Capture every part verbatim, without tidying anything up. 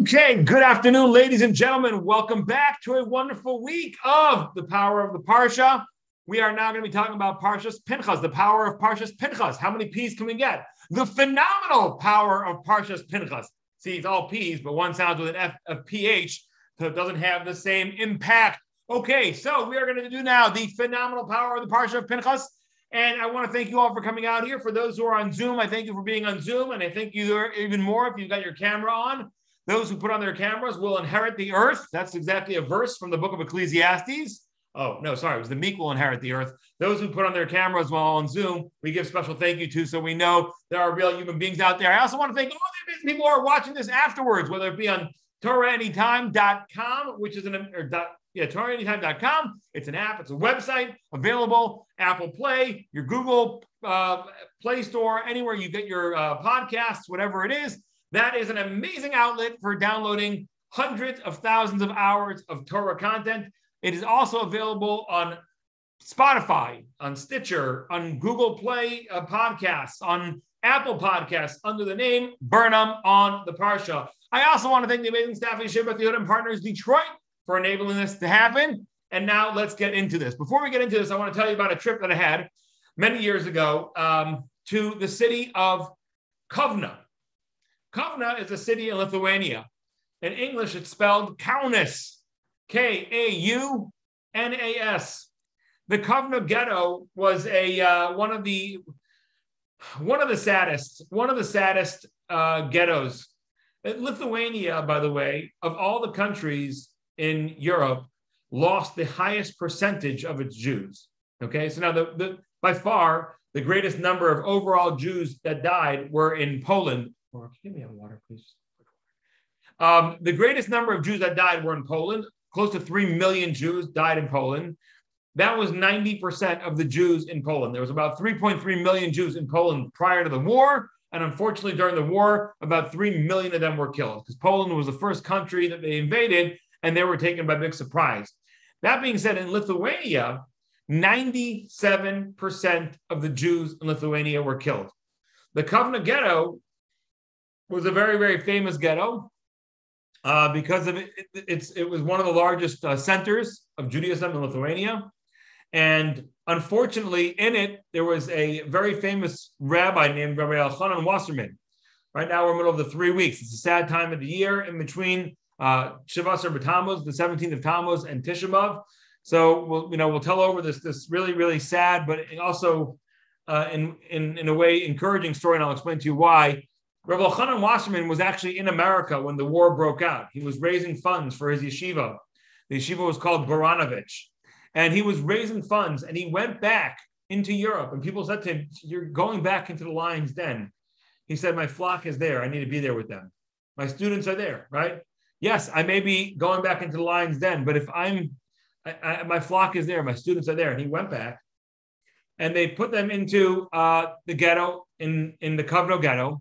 Okay, good afternoon, ladies and gentlemen. Welcome back to a wonderful week of the power of the Parsha. We are now going to be talking about Parsha Pinchas, the power of Parsha Pinchas. How many P's can we get? The phenomenal power of Parsha Pinchas. See, it's all P's, but one sounds with an F of P H, so it doesn't have the same impact. Okay, so we are going to do now the phenomenal power of the Parsha of Pinchas. And I want to thank you all for coming out here. For those who are on Zoom, I thank you for being on Zoom. And I thank you even more if you've got your camera on. Those who put on their cameras will inherit the earth. That's exactly a verse from the book of Ecclesiastes. Oh, no, sorry. It was the meek will inherit the earth. Those who put on their cameras while on Zoom, we give special thank you to, so we know there are real human beings out there. I also want to thank all the people who are watching this afterwards, whether it be on Torah Any Time dot com, which is an, or dot, yeah, Torah Any Time dot com. It's an app. It's a website available. Apple Play, your Google uh, Play Store, anywhere you get your uh, podcasts, whatever it is. That is an amazing outlet for downloading hundreds of thousands of hours of Torah content. It is also available on Spotify, on Stitcher, on Google Play uh, Podcasts, on Apple Podcasts, under the name Burnham on the Parsha. I also want to thank the amazing staff of the Hodan Partners Detroit for enabling this to happen. And now let's get into this. Before we get into this, I want to tell you about a trip that I had many years ago um, to the city of Kovno. Kovno is a city in Lithuania. In English, it's spelled Kaunas, K A U N A S. The Kovno ghetto was a uh, one of the one of the saddest one of the saddest uh, ghettos. And Lithuania, by the way, of all the countries in Europe, lost the highest percentage of its Jews. Okay, so now the, the by far the greatest number of overall Jews that died were in Poland. Or give me a water, please. Um, the greatest number of Jews that died were in Poland. Close to three million Jews died in Poland. That was ninety percent of the Jews in Poland. There was about three point three million Jews in Poland prior to the war. And unfortunately, during the war, about three million of them were killed because Poland was the first country that they invaded and they were taken by big surprise. That being said, in Lithuania, ninety-seven percent of the Jews in Lithuania were killed. The Kovno ghetto was a very, very famous ghetto uh, because of it, it, it's, it was one of the largest uh, centers of Judaism in Lithuania. And unfortunately, in it, there was a very famous rabbi named Rabbi Elchanan Wasserman. Right now, we're in the middle of the three weeks. It's a sad time of the year in between uh, Shivasar Batamos, the seventeenth of Tammuz, and Tishah B'Av. So we'll, you know, we'll tell over this, this really, really sad, but also uh, in, in, in a way encouraging story, and I'll explain to you why. Rabbi Elchanan Wasserman was actually in America when the war broke out. He was raising funds for his yeshiva. The yeshiva was called Baranovich. And he was raising funds, and he went back into Europe. And people said to him, "You're going back into the lion's den." He said, "My flock is there. I need to be there with them. My students are there, right? Yes, I may be going back into the lion's den, but if I'm, I, I, my flock is there, my students are there." And he went back, and they put them into uh, the ghetto, in, in the Kovno ghetto.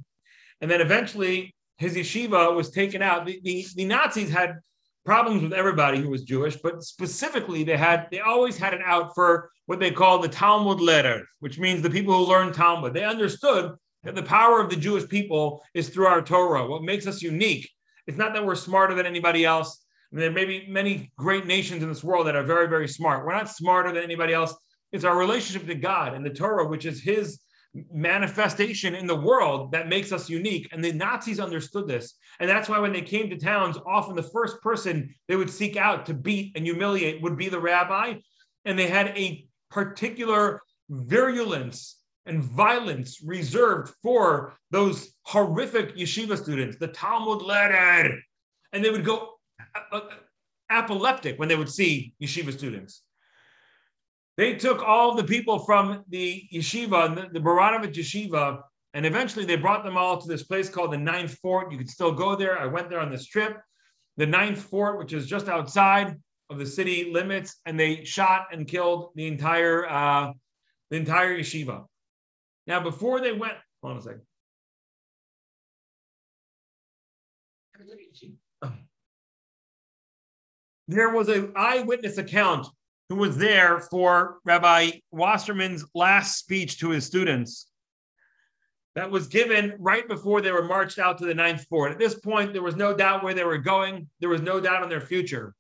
And then eventually his yeshiva was taken out. The, the, the Nazis had problems with everybody who was Jewish, but specifically they had they always had it out for what they call the Talmud lerer, which means the people who learn Talmud. They understood that the power of the Jewish people is through our Torah. What makes us unique, it's not that we're smarter than anybody else. I mean, there may be many great nations in this world that are very, very smart. We're not smarter than anybody else. It's our relationship to God and the Torah, which is his manifestation in the world, that makes us unique. And the Nazis understood this. And that's why when they came to towns, often the first person they would seek out to beat and humiliate would be the rabbi. And they had a particular virulence and violence reserved for those horrific yeshiva students, the Talmud lerer. And they would go apoplectic when they would see yeshiva students. They took all the people from the yeshiva, the, the Baranovich yeshiva, and eventually they brought them all to this place called the Ninth Fort. You could still go there. I went there on this trip. The Ninth Fort, which is just outside of the city limits, and they shot and killed the entire uh, the entire yeshiva. Now, before they went, hold on a second. There was an eyewitness account who was there for Rabbi Wasserman's last speech to his students. that was given right before they were marched out to the Ninth Fort. At this point, there was no doubt where they were going. There was no doubt on their future.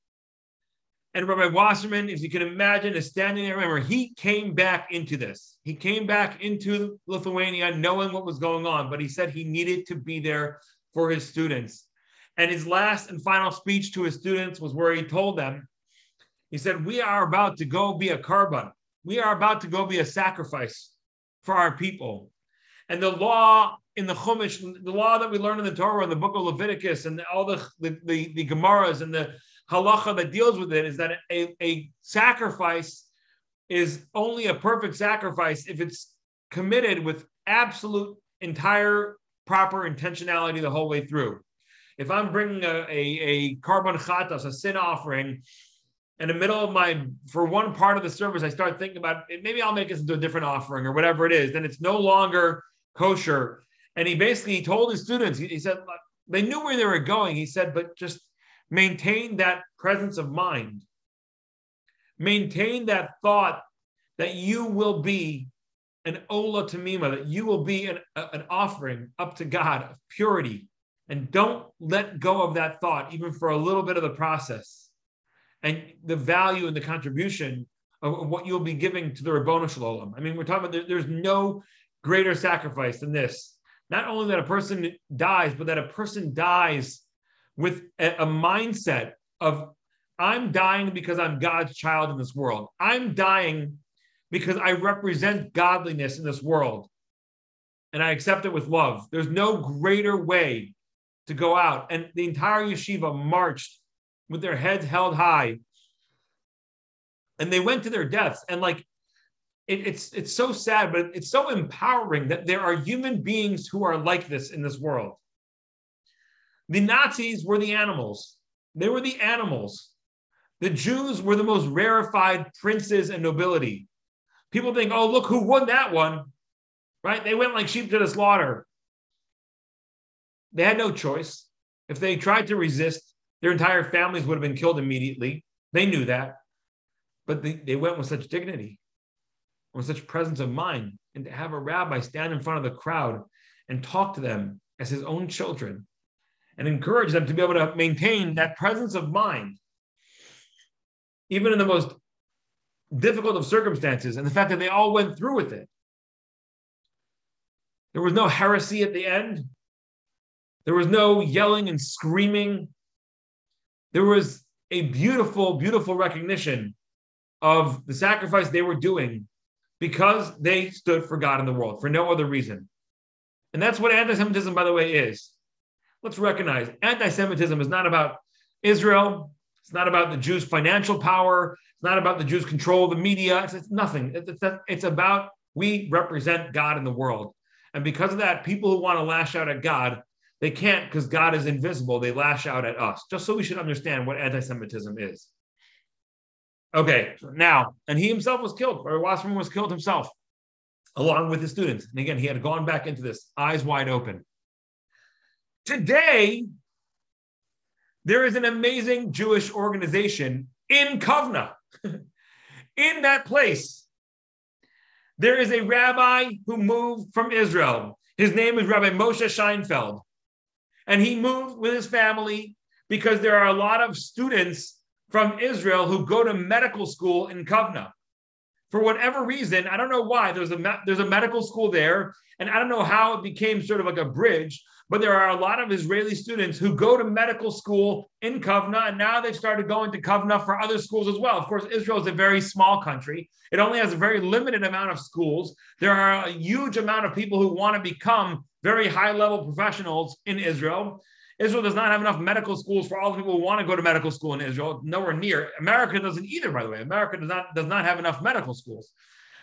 And Rabbi Wasserman, as you can imagine, is standing there. Remember, he came back into this. He came back into Lithuania knowing what was going on, but he said he needed to be there for his students. And his last and final speech to his students was where he told them, he said, we are about to go be a korban. We are about to go be a sacrifice for our people. And the law in the Chumash, the law that we learn in the Torah, in the book of Leviticus, and all the, the, the, the Gemaras and the Halacha that deals with it, is that a, a sacrifice is only a perfect sacrifice if it's committed with absolute, entire, proper intentionality the whole way through. If I'm bringing a, a, a korban chatas, a sin offering, in the middle of my, for one part of the service, I start thinking about, maybe I'll make this into a different offering or whatever it is, then it's no longer kosher. And he basically told his students, he, he said, they knew where they were going. He said, but just maintain that presence of mind. Maintain that thought that you will be an Ola Tamima, that you will be an, a, an offering up to God of purity. And don't let go of that thought, even for a little bit of the process. And the value and the contribution of what you'll be giving to the Ribono Shel Olam. I mean, we're talking about there's no greater sacrifice than this. Not only that a person dies, but that a person dies with a mindset of, I'm dying because I'm God's child in this world. I'm dying because I represent godliness in this world. And I accept it with love. There's no greater way to go out. And the entire yeshiva marched with their heads held high. And they went to their deaths. And like, it, it's it's so sad, but it's so empowering that there are human beings who are like this in this world. The Nazis were the animals. They were the animals. The Jews were the most rarefied princes and nobility. People think, oh, look who won that one, right? They went like sheep to the slaughter. They had no choice. If they tried to resist, their entire families would have been killed immediately. They knew that. But they, they went with such dignity, with such presence of mind. And to have a rabbi stand in front of the crowd and talk to them as his own children and encourage them to be able to maintain that presence of mind, even in the most difficult of circumstances, and the fact that they all went through with it. There was no heresy at the end. There was no yelling and screaming. There was a beautiful, beautiful recognition of the sacrifice they were doing because they stood for God in the world, for no other reason. And that's what anti-Semitism, by the way, is. Let's recognize anti-Semitism is not about Israel. It's not about the Jews' financial power. It's not about the Jews' control of the media. It's, it's nothing. It's, it's, it's about we represent God in the world. And because of that, people who want to lash out at God, they can't, because God is invisible. They lash out at us, just so we should understand what anti-Semitism is. Okay, now, and he himself was killed. Rabbi Wasserman was killed himself, along with his students. And again, he had gone back into this, eyes wide open. Today, there is an amazing Jewish organization in Kovno. In that place, there is a rabbi who moved from Israel. His name is Rabbi Moshe Scheinfeld. And he moved with his family because there are a lot of students from Israel who go to medical school in Kovno. For whatever reason, I don't know why, there's a, there's a medical school there, and I don't know how it became sort of like a bridge, but there are a lot of Israeli students who go to medical school in Kovno, and now they've started going to Kovno for other schools as well. Of course, Israel is a very small country. It only has a very limited amount of schools. There are a huge amount of people who want to become very high-level professionals in Israel. Israel does not have enough medical schools for all the people who want to go to medical school in Israel, nowhere near. America doesn't either, by the way. America does not, does not have enough medical schools.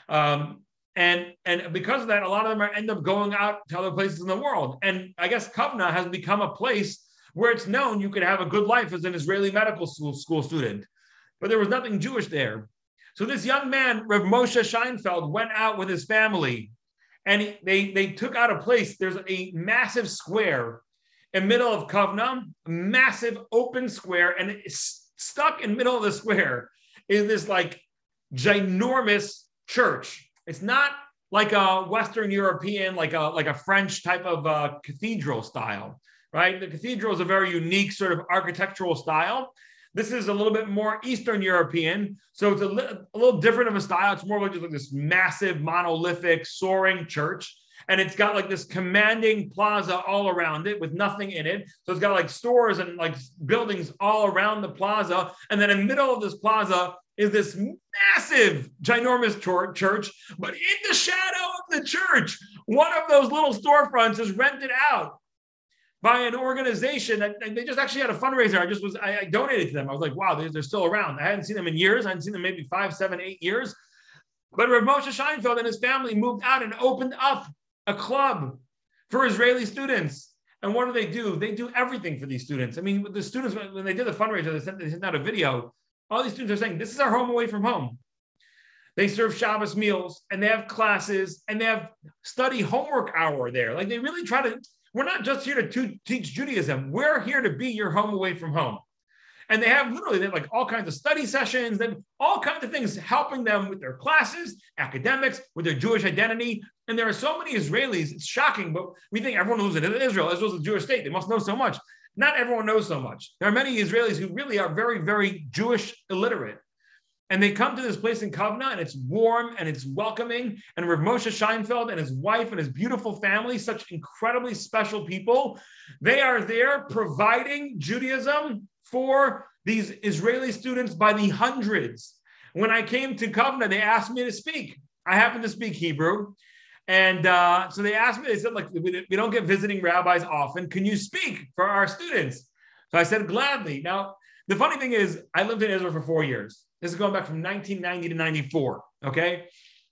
Um, And, and because of that, a lot of them are, end up going out to other places in the world. And I guess Kovno has become a place where it's known you could have a good life as an Israeli medical school, school student. But there was nothing Jewish there. So this young man, Rav Moshe Scheinfeld, went out with his family. And they, they took out a place. There's a massive square in the middle of Kovno, a massive open square. And it's stuck in the middle of the square is this like ginormous church. It's not like a Western European, like a like a French type of uh, cathedral style, right? The cathedral is a very unique sort of architectural style. This is a little bit more Eastern European, so it's a, li- a little different of a style. It's more like just like this massive, monolithic, soaring church, and it's got like this commanding plaza all around it with nothing in it. So it's got like stores and like buildings all around the plaza, and then in the middle of this plaza is this massive, ginormous church, but in the shadow of the church, one of those little storefronts is rented out by an organization that they just actually had a fundraiser. I just was, I, I donated to them. I was like, wow, they're, they're still around. I hadn't seen them in years. I hadn't seen them maybe five, seven, eight years. But Rabbi Moshe Scheinfeld and his family moved out and opened up a club for Israeli students. And what do they do? They do everything for these students. I mean, the students, when they did the fundraiser, they sent, they sent out a video. All these students are saying, this is our home away from home. They serve Shabbos meals and they have classes and they have study homework hour there. Like they really try to, we're not just here to, to teach Judaism. We're here to be your home away from home. And they have literally, they have like all kinds of study sessions, then all kinds of things helping them with their classes, academics, with their Jewish identity. And there are so many Israelis, it's shocking, but we think everyone knows it. Israel, Israel's a Jewish state. They must know so much. Not everyone knows so much. There are many Israelis who really are very, very Jewish illiterate. And they come to this place in Kovno, and it's warm, and it's welcoming. And Rav Moshe Scheinfeld and his wife and his beautiful family, such incredibly special people, they are there providing Judaism for these Israeli students by the hundreds. When I came to Kovno, they asked me to speak. I happen to speak Hebrew. And uh, so they asked me, they said, like, we, we don't get visiting rabbis often. Can you speak for our students? So I said, gladly. Now, the funny thing is, I lived in Israel for four years. This is going back from nineteen ninety to ninety-four, okay?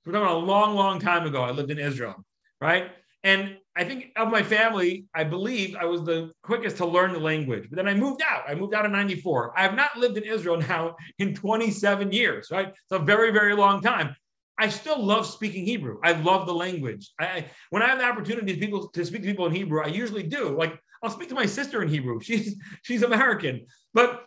We're talking about a long, long time ago. I lived in Israel, right? And I think of my family, I believe I was the quickest to learn the language. But then I moved out. I moved out in ninety-four. I have not lived in Israel now in twenty-seven years, right? It's a very, very long time. I still love speaking Hebrew. I love the language. I, when I have the opportunity to, people, to speak to people in Hebrew, I usually do. Like, I'll speak to my sister in Hebrew. She's, she's American, but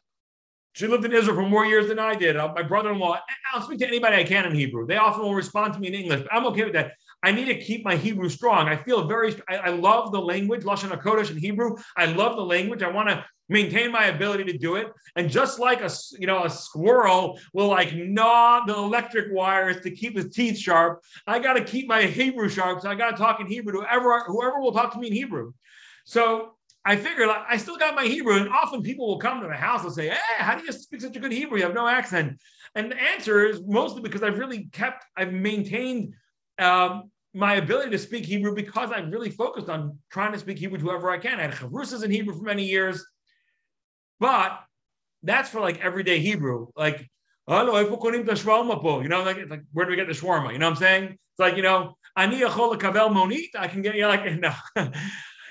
she lived in Israel for more years than I did. Uh, my brother-in-law, I'll speak to anybody I can in Hebrew. They often will respond to me in English, but I'm okay with that. I need to keep my Hebrew strong. I feel very, I, I love the language, Lashon HaKodesh in Hebrew. I love the language. I want to maintain my ability to do it. And just like a, you know, a squirrel will like gnaw the electric wires to keep his teeth sharp, I got to keep my Hebrew sharp. So I got to talk in Hebrew to whoever, whoever will talk to me in Hebrew. So I figured I still got my Hebrew, and often people will come to my house and say, hey, how do you speak such a good Hebrew? You have no accent. And the answer is mostly because I've really kept, I've maintained um, my ability to speak Hebrew because I've really focused on trying to speak Hebrew to whoever I can. I had chavrusas in Hebrew for many years, but that's for like everyday Hebrew. Like, you know, like, it's like, where do we get the shawarma? You know what I'm saying? It's like, you know, ani yachol lekavel monit, I can get, you like, no.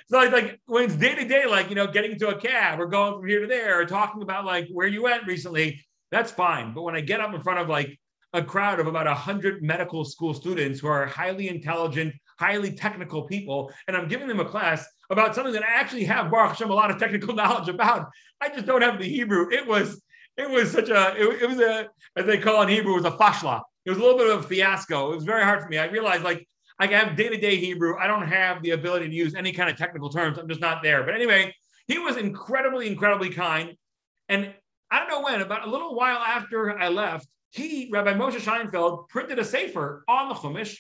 So it's like when it's day to day, like, you know, getting into a cab or going from here to there or talking about like where you went recently, that's fine. But when I get up in front of like a crowd of about one hundred medical school students who are highly intelligent, highly technical people, and I'm giving them a class about something that I actually have, Baruch Hashem, a lot of technical knowledge about, I just don't have the Hebrew. It was, it was such a, it, it was a, as they call in Hebrew, it was a fashla. It was a little bit of a fiasco. It was very hard for me. I realized like, I have day-to-day Hebrew. I don't have the ability to use any kind of technical terms. I'm just not there. But anyway, he was incredibly, incredibly kind. And I don't know when, about a little while after I left, he, Rabbi Moshe Scheinfeld, printed a sefer on the Chumash,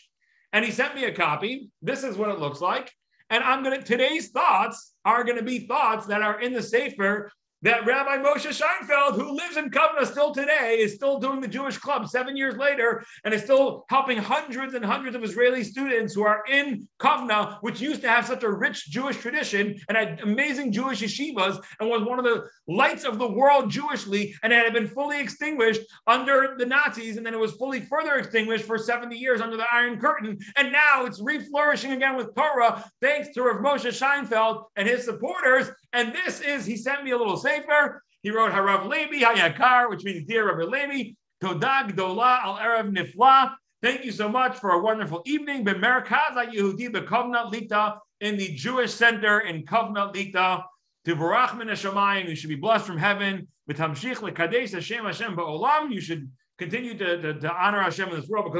and he sent me a copy. This is what it looks like. And I'm going to, today's thoughts are going to be thoughts that are in the sefer that Rabbi Moshe Scheinfeld, who lives in Kovno still today, is still doing the Jewish Club seven years later and is still helping hundreds and hundreds of Israeli students who are in Kovno, which used to have such a rich Jewish tradition and had amazing Jewish yeshivas and was one of the lights of the world Jewishly, and it had been fully extinguished under the Nazis, and then it was fully further extinguished for seventy years under the Iron Curtain, and now it's re-flourishing again with Torah thanks to Rav Moshe Scheinfeld and his supporters. And this is, he sent me a little sefer. He wrote, Harav Levi Hayakar, which means, dear Rabbi Levi, Toda Gdola Al Erev Nifla. Thank you so much for a wonderful evening. B'merkaz HaYehudi B'Kovno Lita, in the Jewish Center in Kovno Lita. To Varach Min HaShamayim, you should be blessed from heaven. B'Tamshich L'Kadesh Hashem Hashem Ba'Olam, you should continue to, to, to honor Hashem in this world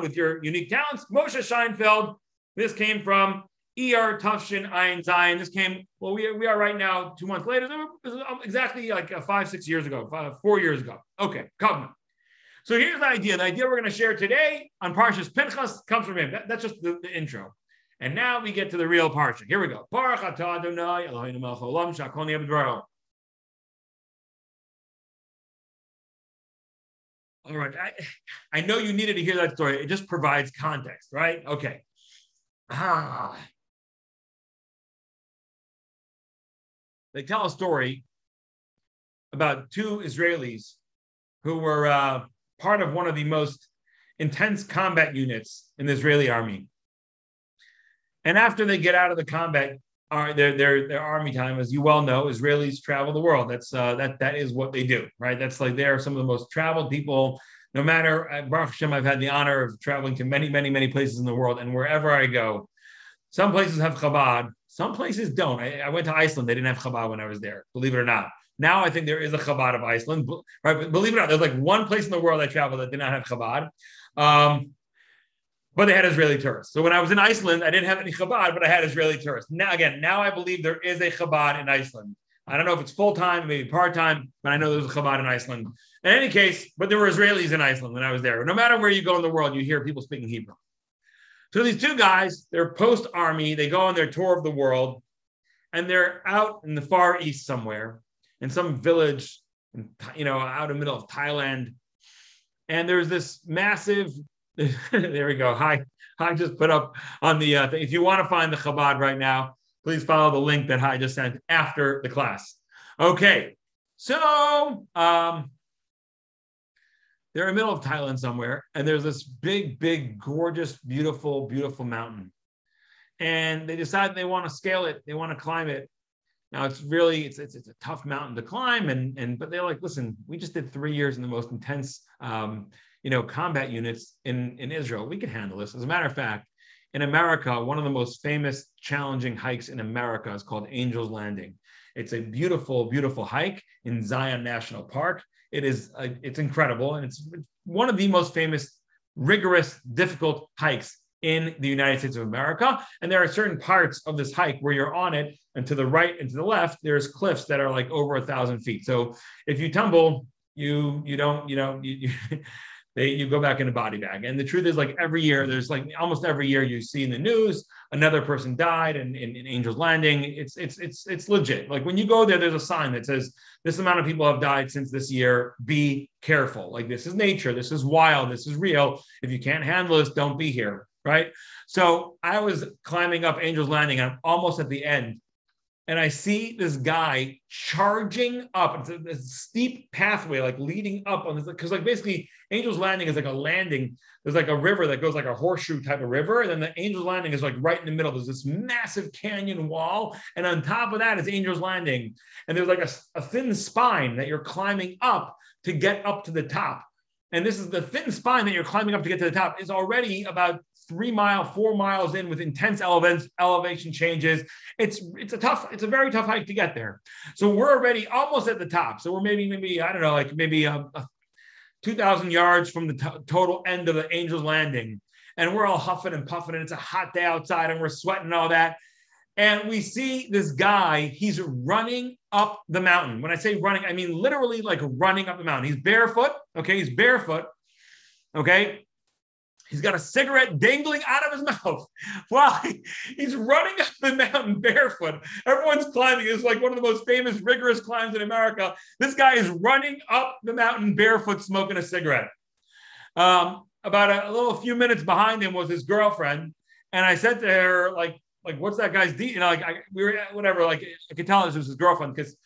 with your unique talents. Moshe Scheinfeld, this came from E R Tufshin Ein Zion. This came, well, we, we are right now two months later, exactly like five, six years ago, five, four years ago. Okay, Kovno. So here's the idea. The idea we're going to share today on Parsha's Pinchas comes from him. That, that's just the, the intro. And now we get to the real Parsha. Here we go. Baruch atah Adonai Eloheinu melech haolam she'akol ne'eh b'dvaro. All right. I, I know you needed to hear that story. It just provides context, right? Okay. Ah. They tell a story about two Israelis who were uh, part of one of the most intense combat units in the Israeli army. And after they get out of the combat, uh, their, their, their army time, as you well know, Israelis travel the world. That's uh, that that is what they do, right? That's like they are some of the most traveled people. No matter, Baruch Hashem, I've had the honor of traveling to many, many, many places in the world. And wherever I go, some places have Chabad, some places don't. I, I went to Iceland. They didn't have Chabad when I was there, believe it or not. Now I think there is a Chabad of Iceland. Right? But believe it or not, there's like one place in the world I traveled that did not have Chabad. Um, But they had Israeli tourists. So when I was in Iceland, I didn't have any Chabad, but I had Israeli tourists. Now, again, now I believe there is a Chabad in Iceland. I don't know if it's full-time, maybe part-time, but I know there's a Chabad in Iceland. In any case, but there were Israelis in Iceland when I was there. No matter where you go in the world, you hear people speaking Hebrew. So these two guys, they're post-army. They go on their tour of the world, and they're out in the Far East somewhere, in some village, you know, out in the middle of Thailand. And there's this massive... there we go. Hi, I just put up on the, uh, thing. If you want to find the Chabad right now, please follow the link that I just sent after the class. Okay. So um, they're in the middle of Thailand somewhere, and there's this big, big, gorgeous, beautiful, beautiful mountain. And they decide they want to scale it. They want to climb it. Now it's really, it's, it's, it's a tough mountain to climb. And, and, but they're like, listen, we just did three years in the most intense, um, you know, combat units in, in Israel. We could handle this. As a matter of fact, in America, one of the most famous challenging hikes in America is called Angel's Landing. It's a beautiful, beautiful hike in Zion National Park. It is, a, it's incredible. And it's one of the most famous, rigorous, difficult hikes in the United States of America. And there are certain parts of this hike where you're on it, and to the right and to the left, there's cliffs that are like over a thousand feet. So if you tumble, you, you don't, you know, you, you They, you go back in a body bag. And the truth is, like every year, there's like almost every year you see in the news, another person died in, in, in Angel's Landing. It's, it's, it's, it's legit. Like when you go there, there's a sign that says, this amount of people have died since this year, be careful. Like this is nature, this is wild, this is real. If you can't handle this, don't be here, right? So I was climbing up Angel's Landing, and I'm almost at the end. And I see this guy charging up. It's a, it's a steep pathway, like leading up on this, because like basically Angel's Landing is like a landing. There's like a river that goes like a horseshoe type of river. And then the Angel's Landing is like right in the middle. There's this massive canyon wall. And on top of that is Angel's Landing. And there's like a, a thin spine that you're climbing up to get up to the top. And this is the thin spine that you're climbing up to get to the top is already about three mile, four miles in with intense elevation, elevation changes. It's it's a tough, it's a very tough hike to get there. So we're already almost at the top. So we're maybe, maybe I don't know, like maybe uh, uh, two thousand yards from the t- total end of the Angel's Landing. And we're all huffing and puffing, and it's a hot day outside, and we're sweating and all that. And we see this guy, he's running up the mountain. When I say running, I mean literally like running up the mountain. He's barefoot, okay? He's barefoot, okay? He's got a cigarette dangling out of his mouth while he's running up the mountain barefoot. Everyone's climbing. It's like one of the most famous rigorous climbs in America. This guy is running up the mountain barefoot, smoking a cigarette. Um, about a, a little few minutes behind him was his girlfriend. And I said to her, like, like what's that guy's deal? You know, like I, we were, whatever, like I could tell this was his girlfriend because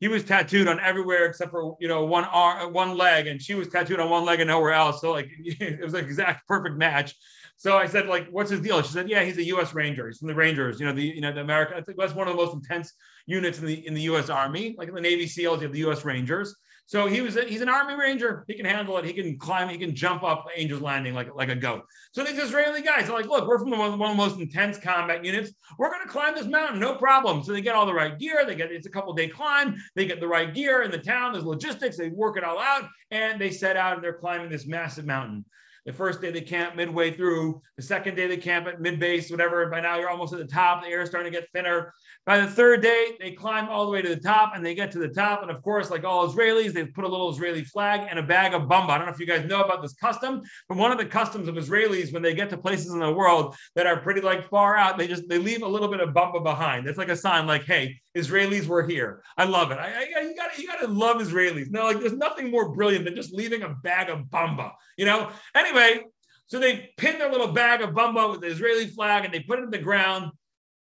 he was tattooed on everywhere except for, you know, one arm, one leg, and she was tattooed on one leg and nowhere else. So like, it was like exact perfect match. So I said, like, what's his deal? She said, yeah, he's a U S Ranger. He's from the Rangers, you know, the, you know, the America. I think that's one of the most intense units in the in the U S Army. Like in the Navy SEALs, you have the U S Rangers. So he was, a, he's an Army Ranger. He can handle it. He can climb. He can jump up Angel's Landing like, like a goat. So these Israeli guys are like, look, we're from the, one of the most intense combat units. We're going to climb this mountain, no problem. So they get all the right gear. They get, it's a couple day climb. They get the right gear in the town. There's logistics. They work it all out. And they set out and they're climbing this massive mountain. The first day they camp midway through, the second day they camp at mid base, whatever. By now you're almost at the top. The air is starting to get thinner. By the third day, they climb all the way to the top and they get to the top. And of course, like all Israelis, they've put a little Israeli flag and a bag of Bamba. I don't know if you guys know about this custom, but one of the customs of Israelis when they get to places in the world that are pretty like far out, they just, they leave a little bit of Bamba behind. That's like a sign like, hey, Israelis were here. I love it. I, I, you gotta, you gotta love Israelis. No, like there's nothing more brilliant than just leaving a bag of Bamba, you know? Anyway, so they pin their little bag of Bamba with the Israeli flag and they put it in the ground.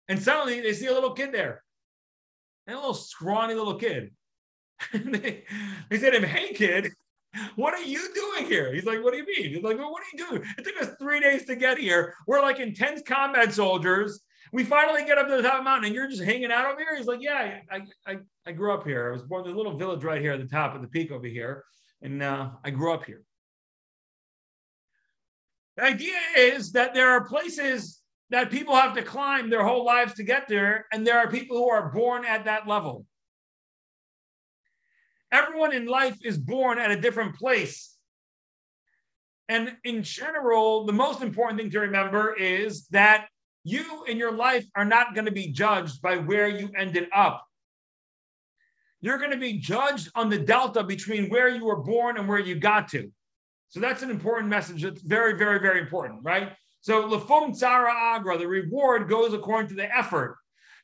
And suddenly they see a little kid there. And a little scrawny little kid. And they, they said to him, hey kid, what are you doing here? He's like, what do you mean? He's like, well, what are you doing? It took us three days to get here. We're like intense combat soldiers. We finally get up to the top of the mountain and you're just hanging out over here? He's like, yeah, I, I, I grew up here. I was born in a little village right here at the top of the peak over here. And uh, I grew up here. The idea is that there are places that people have to climb their whole lives to get there. And there are people who are born at that level. Everyone in life is born at a different place. And in general, the most important thing to remember is that you in your life are not going to be judged by where you ended up. You're going to be judged on the delta between where you were born and where you got to. So that's an important message. That's very, very, very important, right? So Lefum Tzara Agra, the reward goes according to the effort.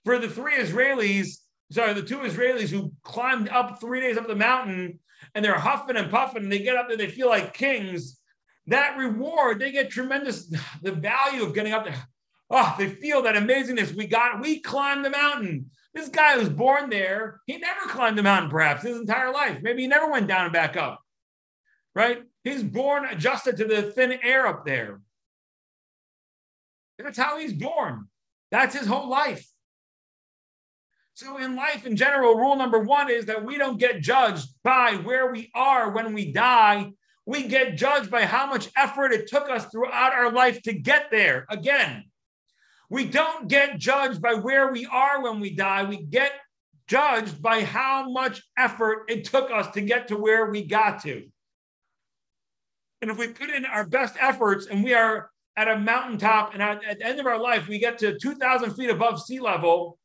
For the three Israelis, sorry, the two Israelis who climbed up three days up the mountain and they're huffing and puffing and they get up there, they feel like kings. That reward, they get tremendous, the value of getting up there. Oh, they feel that amazingness. We got, we climbed the mountain. This guy was born there. He never climbed the mountain perhaps his entire life. Maybe he never went down and back up, right? He's born adjusted to the thin air up there. That's how he's born. That's his whole life. So in life in general, rule number one is that we don't get judged by where we are when we die. We get judged by how much effort it took us throughout our life to get there. Again, we don't get judged by where we are when we die. We get judged by how much effort it took us to get to where we got to. And if we put in our best efforts and we are at a mountaintop and at, at the end of our life, we get to two thousand feet above sea level,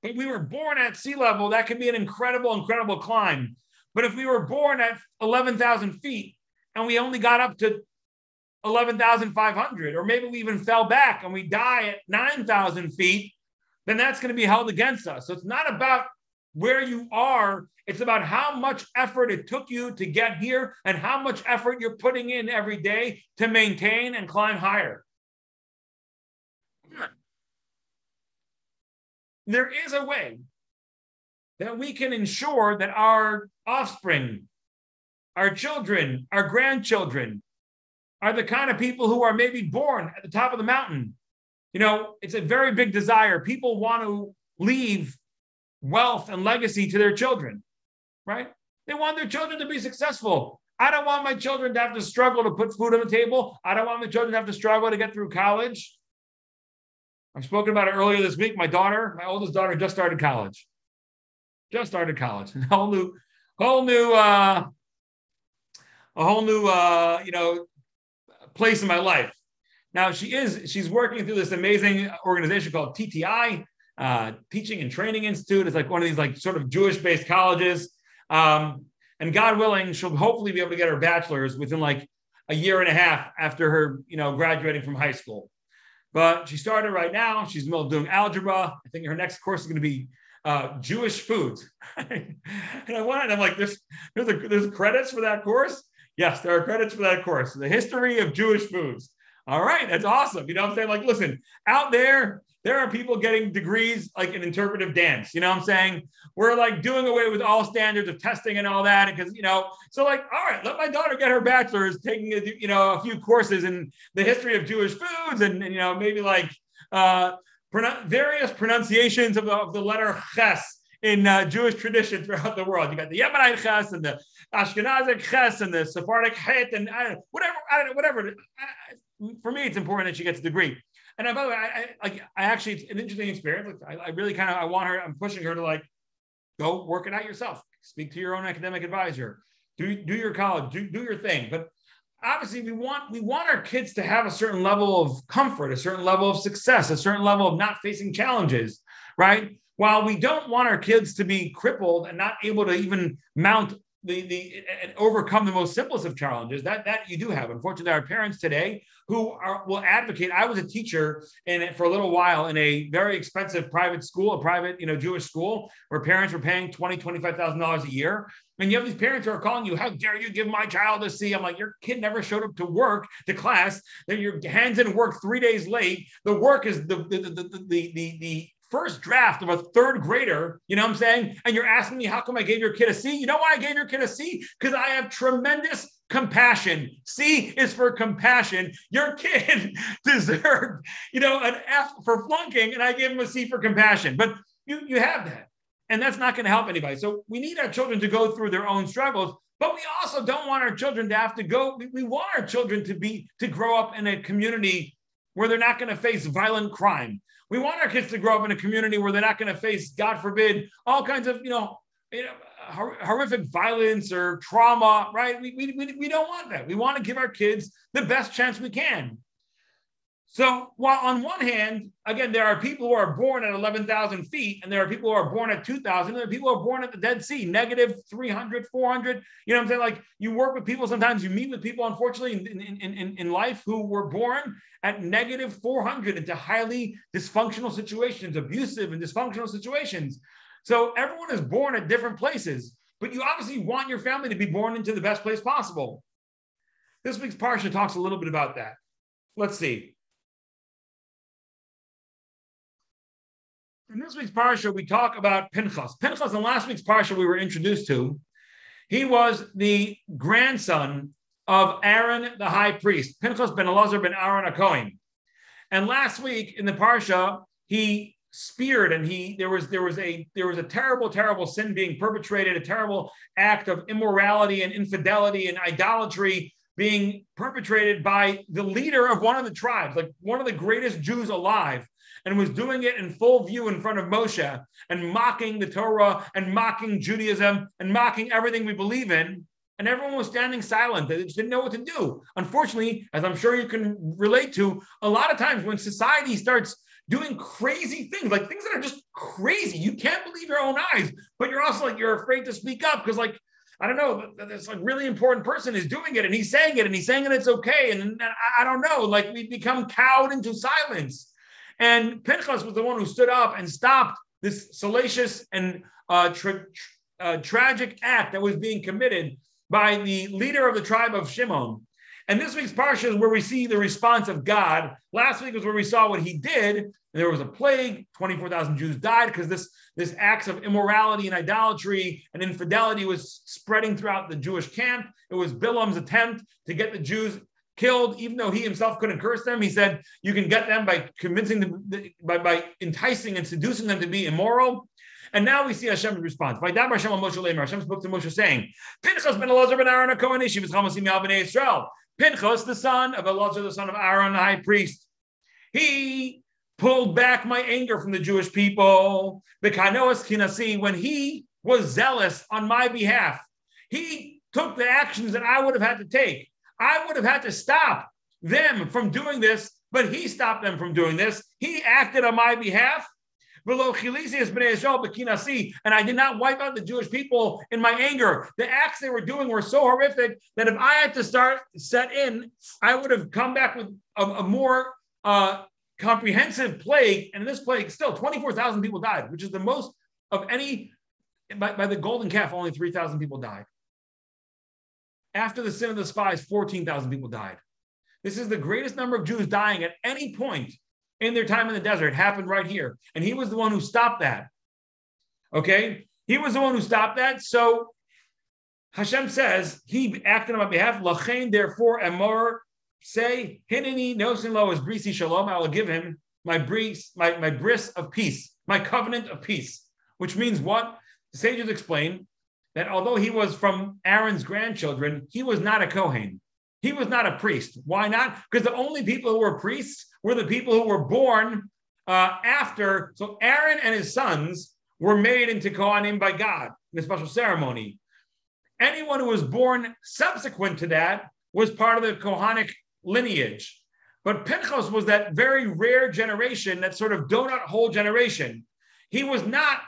but we were born at sea level, that can be an incredible, incredible climb. But if we were born at eleven thousand feet and we only got up to eleven thousand five hundred, or maybe we even fell back and we die at nine thousand feet, then that's going to be held against us. So it's not about where you are, it's about how much effort it took you to get here and how much effort you're putting in every day to maintain and climb higher. There is a way that we can ensure that our offspring, our children, our grandchildren are the kind of people who are maybe born at the top of the mountain. You know, it's a very big desire. People want to leave wealth and legacy to their children, right? They want their children to be successful. I don't want my children to have to struggle to put food on the table. I don't want my children to have to struggle to get through college. I've spoken about it earlier this week. My daughter, my oldest daughter, just started college. Just started college. A whole new, whole new, uh, a whole new, uh, you know, place in my life. Now she is, she's working through this amazing organization called T T I, Uh, Teaching and Training Institute. It's like one of these like sort of Jewish-based colleges. Um, and God willing, she'll hopefully be able to get her bachelor's within like a year and a half after her, you know, graduating from high school. But she started right now. She's doing algebra. I think her next course is going to be uh, Jewish foods. And I went and I'm like, there's, there's, a, there's credits for that course? Yes, there are credits for that course. The history of Jewish foods. All right, that's awesome. You know what I'm saying? Like, listen, out there, There are people getting degrees like in interpretive dance. You know what I'm saying? We're like doing away with all standards of testing and all that. Because, you know, so like, all right, let my daughter get her bachelor's, taking, a, you know, a few courses in the history of Jewish foods and, and you know, maybe like uh, pronoun- various pronunciations of the, of the letter ches in uh, Jewish tradition throughout the world. You got the Yemenite ches and the Ashkenazic ches and the Sephardic het and I don't know, whatever, I don't know, whatever. I, for me, it's important that she gets a degree. And by the way, I, I, I actually, it's an interesting experience. I, I really kind of, I want her, I'm pushing her to like, go work it out yourself. Speak to your own academic advisor. Do, do your college, do, do your thing. But obviously we want, we want our kids to have a certain level of comfort, a certain level of success, a certain level of not facing challenges, right? While we don't want our kids to be crippled and not able to even mount the, the and overcome the most simplest of challenges, that, that you do have. Unfortunately, there are parents today who are, will advocate. I was a teacher in, for a little while in a very expensive private school, a private you know Jewish school, where parents were paying twenty thousand dollars, twenty-five thousand dollars a year. And you have these parents who are calling you, how dare you give my child a C? I'm like, your kid never showed up to work, to class. Then your hands in work three days late. The work is the the the the the, the, the first draft of a third grader, you know what I'm saying? And you're asking me, how come I gave your kid a C? You know why I gave your kid a C? Because I have tremendous compassion. C is for compassion. Your kid deserved, you know, an F for flunking, and I gave him a C for compassion. But you, you have that, and that's not going to help anybody. So we need our children to go through their own struggles, but we also don't want our children to have to go. We, we want our children to be, to grow up in a community where they're not going to face violent crime. We want our kids to grow up in a community where they're not going to face, God forbid, all kinds of, you know, you know hor- horrific violence or trauma, right? We, we, we, we don't want that. We want to give our kids the best chance we can. So while on one hand, again, there are people who are born at eleven thousand feet, and there are people who are born at two thousand, and there are people who are born at the Dead Sea, negative three hundred, four hundred. You know what I'm saying? Like you work with people, sometimes you meet with people, unfortunately, in, in, in, in life who were born at negative four hundred into highly dysfunctional situations, abusive and dysfunctional situations. So everyone is born at different places, but you obviously want your family to be born into the best place possible. This week's Parsha talks a little bit about that. Let's see. In this week's Parsha, we talk about Pinchas. Pinchas, in last week's Parsha, we were introduced to, he was the grandson of Aaron, the high priest. Pinchas ben Elazar ben Aaron a Kohen. And last week in the Parsha, he speared and he there was there was a there was a terrible, terrible sin being perpetrated, a terrible act of immorality and infidelity and idolatry being perpetrated by the leader of one of the tribes, like one of the greatest Jews alive, and was doing it in full view in front of Moshe and mocking the Torah and mocking Judaism and mocking everything we believe in. And everyone was standing silent. They just didn't know what to do. Unfortunately, as I'm sure you can relate to, a lot of times when society starts doing crazy things, like things that are just crazy, you can't believe your own eyes, but you're also like, you're afraid to speak up because like, I don't know, this like really important person is doing it and he's saying it and he's saying that it's okay. And I don't know, like we become cowed into silence. And Pinchas was the one who stood up and stopped this salacious and uh, tra- uh, tragic act that was being committed by the leader of the tribe of Shimon. And this week's Parsha is where we see the response of God. Last week was where we saw what he did. And there was a plague. twenty-four thousand Jews died because this, this acts of immorality and idolatry and infidelity was spreading throughout the Jewish camp. It was Bilam's attempt to get the Jews killed, even though he himself couldn't curse them. He said, you can get them by convincing them, by, by enticing and seducing them to be immoral. And now we see Hashem's response. Hashem spoke to Moshe saying, Pinchas ben Elazar ben Aaron HaKohen, Pinchas, the son of Elazar, the son of Aaron, the high priest. He pulled back my anger from the Jewish people, the Kanoas Kinasi, when he was zealous on my behalf. He took the actions that I would have had to take. I would have had to stop them from doing this, but he stopped them from doing this. He acted on my behalf. And I did not wipe out the Jewish people in my anger. The acts they were doing were so horrific that if I had to start set in, I would have come back with a, a more uh, comprehensive plague. And in this plague, still twenty-four thousand people died, which is the most of any, by, by the golden calf, only three thousand people died. After the sin of the spies, fourteen thousand people died. This is the greatest number of Jews dying at any point in their time in the desert. It happened right here. And he was the one who stopped that. Okay? He was the one who stopped that. So Hashem says, he acted on my behalf. Lachain, therefore, Amor, say, Hineni nosin lo is brisi shalom. I will give him my bris, my, my bris of peace, my covenant of peace. Which means what? The sages explain that although he was from Aaron's grandchildren, he was not a Kohen. He was not a priest. Why not? Because the only people who were priests were the people who were born uh, after. So Aaron and his sons were made into Kohanim by God in a special ceremony. Anyone who was born subsequent to that was part of the Kohanic lineage. But Pinchas was that very rare generation, that sort of donut hole generation. He was not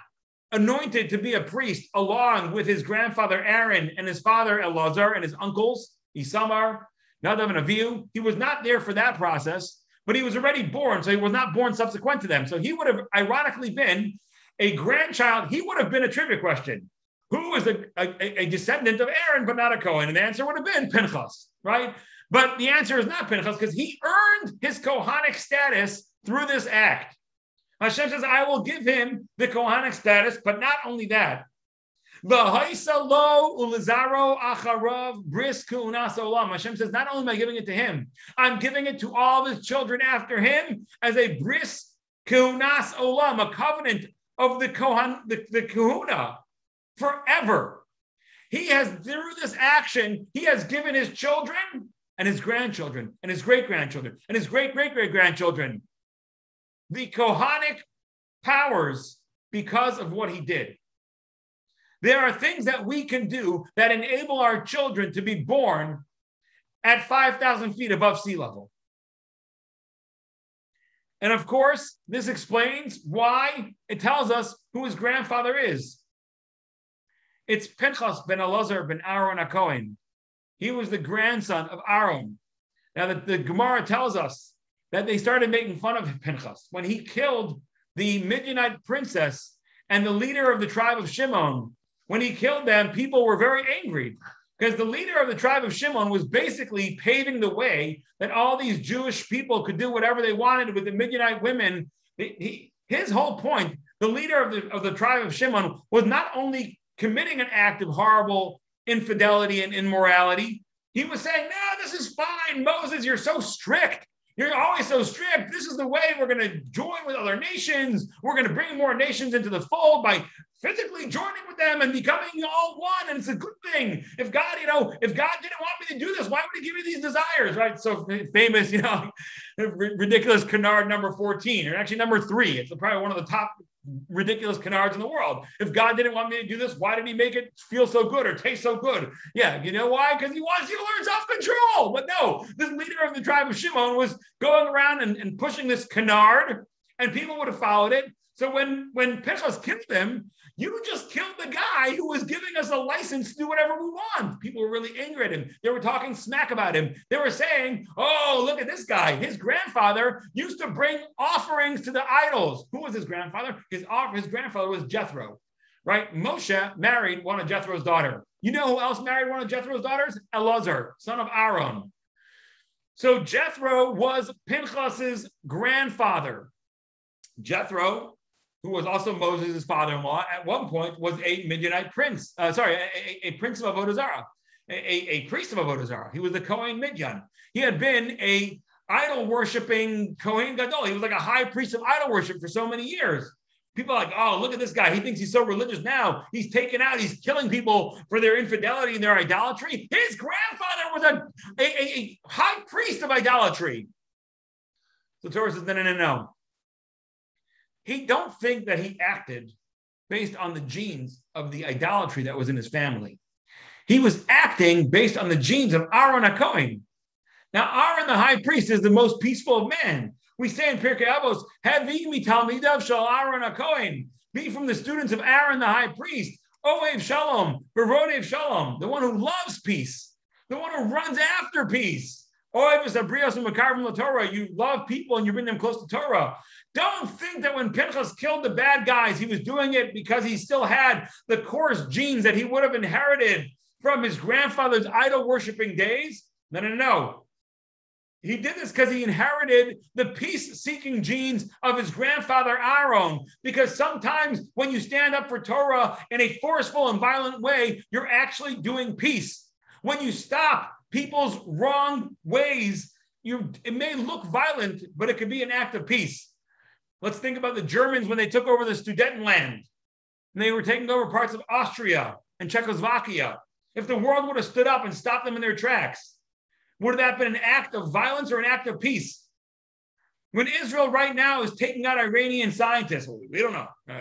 anointed to be a priest along with his grandfather Aaron and his father Elazar and his uncles, Isamar, Nadav and Avihu. He was not there for that process, but he was already born, so he was not born subsequent to them. So he would have ironically been a grandchild. He would have been a trivia question. Who is a, a, a descendant of Aaron, but not a Kohen? And the answer would have been Pinchas, right? But the answer is not Pinchas, because he earned his Kohanic status through this act. Hashem says, I will give him the Kohanic status, but not only that. Hashem says, not only am I giving it to him, I'm giving it to all his children after him as a bris kunas olam, a covenant of the Kohan, the, the kahuna, forever. He has, through this action, he has given his children and his grandchildren and his great-grandchildren and his great-great-great-grandchildren the Kohanic powers because of what he did. There are things that we can do that enable our children to be born at five thousand feet above sea level. And of course, this explains why it tells us who his grandfather is. It's Pinchas ben Elazar ben Aaron HaKohen. He was the grandson of Aaron. Now, the, the Gemara tells us that they started making fun of Pinchas when he killed the Midianite princess and the leader of the tribe of Shimon. When he killed them, people were very angry because the leader of the tribe of Shimon was basically paving the way that all these Jewish people could do whatever they wanted with the Midianite women. He, his whole point, the leader of the, of the tribe of Shimon was not only committing an act of horrible infidelity and immorality, he was saying, no, this is fine. Moses, you're so strict. You're always so strict. This is the way we're going to join with other nations. We're going to bring more nations into the fold by physically joining with them and becoming all one. And it's a good thing. If God, you know, if God didn't want me to do this, why would he give me these desires, right? So famous, you know, ridiculous canard number fourteen, or actually number three. It's probably one of the top ridiculous canards in the world. If God didn't want me to do this, why did he make it feel so good or taste so good? Yeah, you know why? Because he wants you to learn self-control. But no, this leader of the tribe of Shimon was going around and, and pushing this canard, and people would have followed it. So when, when Pinchas killed him, you just killed the guy who was giving us a license to do whatever we want. People were really angry at him. They were talking smack about him. They were saying, oh, look at this guy. His grandfather used to bring offerings to the idols. Who was his grandfather? His, his grandfather was Jethro, right? Moshe married one of Jethro's daughters. You know who else married one of Jethro's daughters? Elazar, son of Aaron. So Jethro was Pinchas's grandfather. Jethro, who was also Moses' father-in-law, at one point was a Midianite prince, uh, sorry, a, a, a prince of Avodah Zarah, a, a priest of Avodah Zarah. He was the Kohen Midian. He had been a idol-worshipping Kohen Gadol. He was like a high priest of idol worship for so many years. People are like, oh, look at this guy. He thinks he's so religious now. He's taken out. He's killing people for their infidelity and their idolatry. His grandfather was a, a, a high priest of idolatry. So Torah says, no, no, no, no. He don't think that he acted based on the genes of the idolatry that was in his family. He was acting based on the genes of Aaron HaKohen. Now, Aaron the high priest is the most peaceful of men. We say in Pirkei Avos, Hevi mitalmidav shel Aaron HaKohen, be from the students of Aaron the high priest, Oev Shalom, Berodev Shalom, the one who loves peace, the one who runs after peace. You love people and you bring them close to Torah. Don't think that when Pinchas killed the bad guys, he was doing it because he still had the coarse genes that he would have inherited from his grandfather's idol-worshipping days. No, no, no. He did this because he inherited the peace-seeking genes of his grandfather Aaron, because sometimes when you stand up for Torah in a forceful and violent way, you're actually doing peace. When you stop people's wrong ways, you it may look violent, but it could be an act of peace. Let's think about the Germans when they took over the Sudetenland, and they were taking over parts of Austria and Czechoslovakia. If the world would have stood up and stopped them in their tracks, would that have been an act of violence or an act of peace? When Israel right now is taking out Iranian scientists, we don't know. Uh,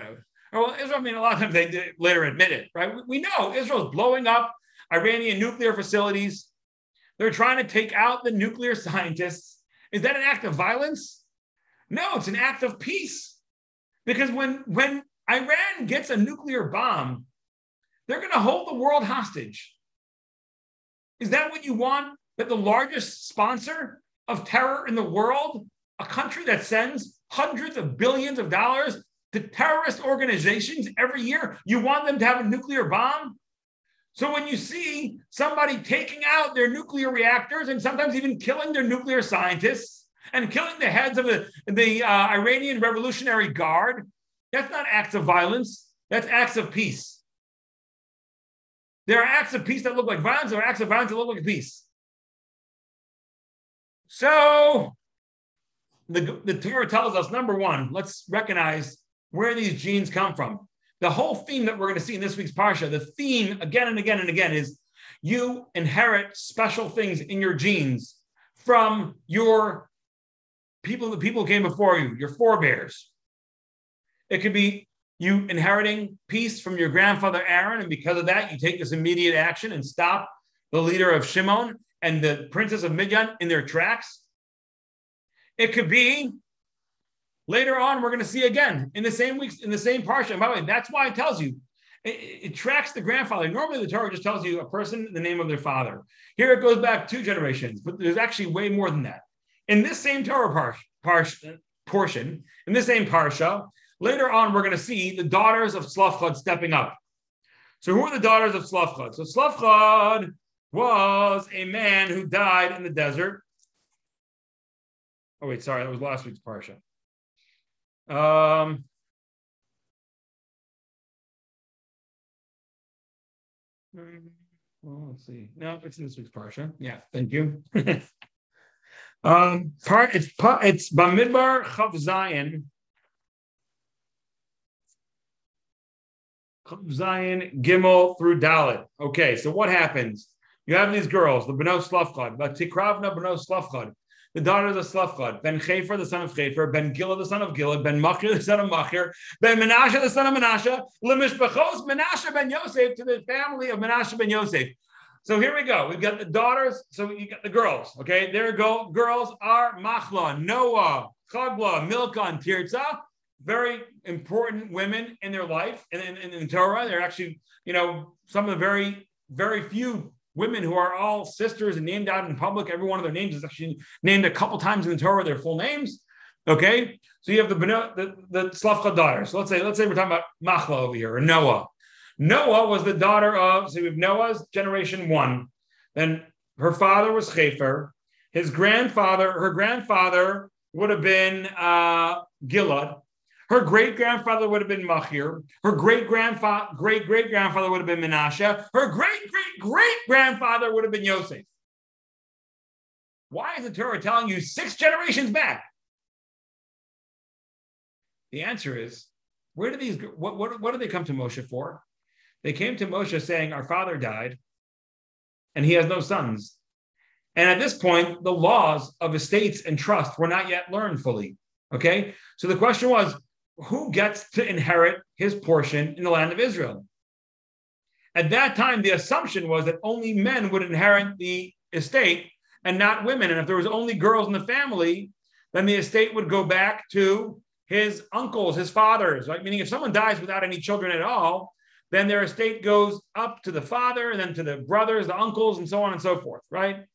well, Israel, I mean, a lot of times they did, later admit it, right? We know Israel's blowing up Iranian nuclear facilities. They're trying to take out the nuclear scientists. Is that an act of violence? No, it's an act of peace. Because when, when Iran gets a nuclear bomb, they're going to hold the world hostage. Is that what you want? That the largest sponsor of terror in the world, a country that sends hundreds of billions of dollars to terrorist organizations every year, you want them to have a nuclear bomb? So when you see somebody taking out their nuclear reactors and sometimes even killing their nuclear scientists and killing the heads of the, the uh, Iranian Revolutionary Guard, that's not acts of violence, that's acts of peace. There are acts of peace that look like violence, there are acts of violence that look like peace. So the, the Torah tells us, number one, let's recognize where these genes come from. The whole theme that we're going to see in this week's Parsha, the theme again and again and again is you inherit special things in your genes from your people, the people who came before you, your forebears. It could be you inheriting peace from your grandfather Aaron, and because of that, you take this immediate action and stop the leader of Shimon and the princess of Midian in their tracks. It could be later on, we're going to see again in the same weeks, in the same parsha. And by the way, that's why it tells you, it, it tracks the grandfather. Normally, the Torah just tells you a person, the name of their father. Here it goes back two generations, but there's actually way more than that. In this same Torah par, par, portion, in this same parsha, later on, we're going to see the daughters of Tzlofchad stepping up. So who are the daughters of Tzlofchad? So Tzlofchad was a man who died in the desert. Oh, wait, sorry, that was last week's Parsha. Um, well, let's see. No, it's in this week's Parsha. Yeah, thank you. um, part, it's, it's Bamidbar Chav Zayin. Chav Zayin, Gimel through Dalet. Okay, so what happens? You have these girls, the B'not Tzlofchad, Tikravna B'not Tzlofchad, the daughters of Tzlofchad, Ben Chefer, the son of Chefer, Ben Gila, the son of Gila, Ben Machir, the son of Machir, Ben Menashe, the son of Menashe, Lemishbachos, Menashe ben Yosef, to the family of Menashe ben Yosef. So here we go. We've got the daughters, so you got the girls, okay? There you go. Girls are Machlon, Noah, Chagla, Milcah, and Tirzah. Very important women in their life. And in, in, in Torah, they're actually, you know, some of the very, very few women who are all sisters and named out in public. Every one of their names is actually named a couple times in the Torah, their full names. Okay, so you have the the, the Tzlofchad daughters. So let's say let's say we're talking about Machla over here, or Noah. Noah was the daughter of, so we have Noah's generation one. Then her father was Chefer. His grandfather, her grandfather would have been uh, Gilad. Her great-grandfather would have been Machir. Her great-grandfather, great-great-grandfather would have been Menashe. Her great-great-great-grandfather would have been Yosef. Why is the Torah telling you six generations back? The answer is, where do these, what, what, what did they come to Moshe for? They came to Moshe saying, our father died, and he has no sons. And at this point, the laws of estates and trust were not yet learned fully, okay? So the question was, who gets to inherit his portion in the land of Israel? At that time, the assumption was that only men would inherit the estate and not women. And if there was only girls in the family, then the estate would go back to his uncles, his fathers, right? Meaning if someone dies without any children at all, then their estate goes up to the father and then to the brothers, the uncles, and so on and so forth, right?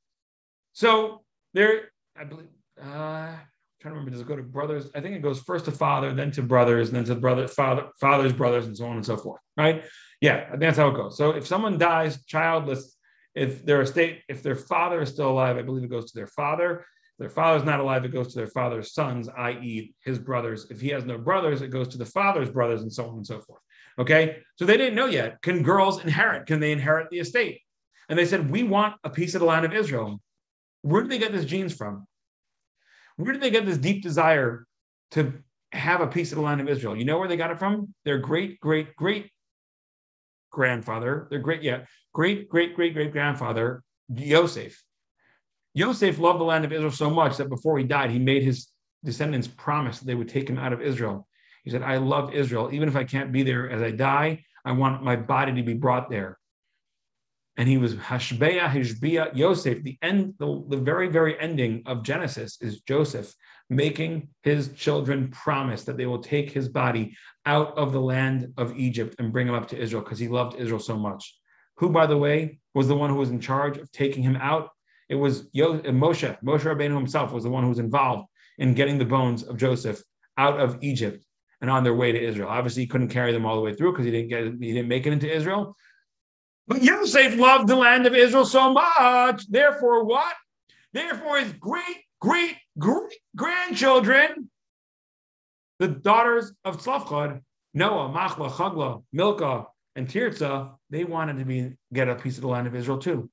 So there, I believe, uh, I don't remember, does it go to brothers? I think it goes first to father, then to brothers, then to brother, father, father's brothers, and so on and so forth, right? Yeah, I think that's how it goes. So if someone dies childless, if their estate, if their father is still alive, I believe it goes to their father. If their father's not alive, it goes to their father's sons, that is his brothers. If he has no brothers, it goes to the father's brothers, and so on and so forth. Okay, so they didn't know yet. Can girls inherit? Can they inherit the estate? And they said, we want a piece of the land of Israel. Where did they get this genes from? Where did they get this deep desire to have a piece of the land of Israel? You know where they got it from? Their great, great, great grandfather, their great, yeah, great, great, great, great grandfather, Yosef. Yosef loved the land of Israel so much that before he died, he made his descendants promise that they would take him out of Israel. He said, I love Israel. Even if I can't be there as I die, I want my body to be brought there. And he was Hashbeah, Hishbeah, Yosef. The end, the, the very, very ending of Genesis is Joseph making his children promise that they will take his body out of the land of Egypt and bring him up to Israel because he loved Israel so much. Who, by the way, was the one who was in charge of taking him out? It was Yo- Moshe. Moshe Rabbeinu himself was the one who was involved in getting the bones of Joseph out of Egypt and on their way to Israel. Obviously, he couldn't carry them all the way through because he didn't get, he didn't make it into Israel. But Yosef loved the land of Israel so much. Therefore, what? Therefore, his great, great, great grandchildren, the daughters of Tzlafchad, Noah, Machla, Chagla, Milcah, and Tirzah, they wanted to be get a piece of the land of Israel too.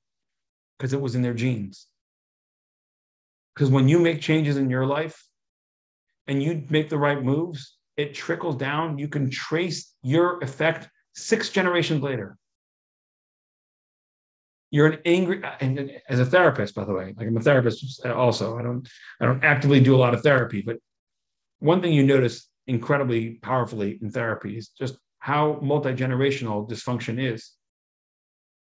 Because it was in their genes. Because when you make changes in your life and you make the right moves, it trickles down. You can trace your effect six generations later. You're an angry, and as a therapist, by the way, like I'm a therapist also. I don't, I don't actively do a lot of therapy, but one thing you notice incredibly powerfully in therapy is just how multi-generational dysfunction is,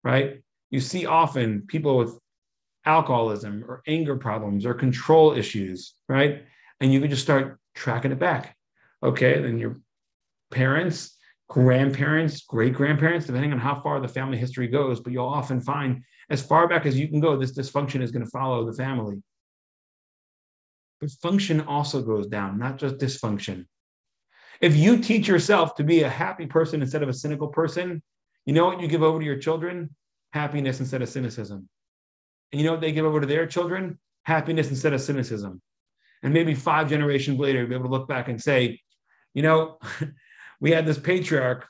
right? You see often people with alcoholism or anger problems or control issues, right? And you can just start tracking it back. Okay, then your parents, grandparents, great-grandparents, depending on how far the family history goes, but you'll often find as far back as you can go, this dysfunction is going to follow the family. But function also goes down, not just dysfunction. If you teach yourself to be a happy person instead of a cynical person, you know what you give over to your children? Happiness instead of cynicism. And you know what they give over to their children? Happiness instead of cynicism. And maybe five generations later, you'll be able to look back and say, you know, we had this patriarch,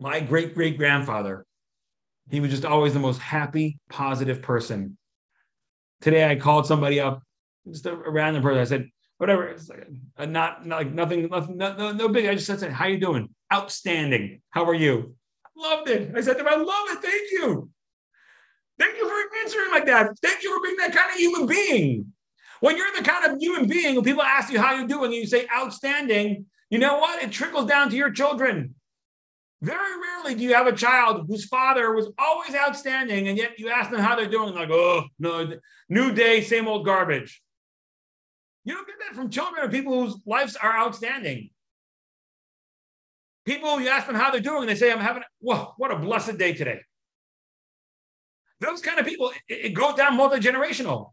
my great-great-grandfather. He was just always the most happy, positive person. Today, I called somebody up, just a random person. I said, whatever, it's like a not, not like nothing, nothing no, no, no big. I just said, how you doing? Outstanding. How are you? Loved it. I said to him, I love it. Thank you. Thank you for answering like that. Thank you for being that kind of human being. When you're the kind of human being, when people ask you how you're doing and you say outstanding, you know what? It trickles down to your children. Very rarely do you have a child whose father was always outstanding, and yet you ask them how they're doing, like, oh, no, new day, same old garbage. You don't get that from children or people whose lives are outstanding. People, you ask them how they're doing, and they say, I'm having, whoa, what a blessed day today. Those kind of people, it, it goes down multi-generational.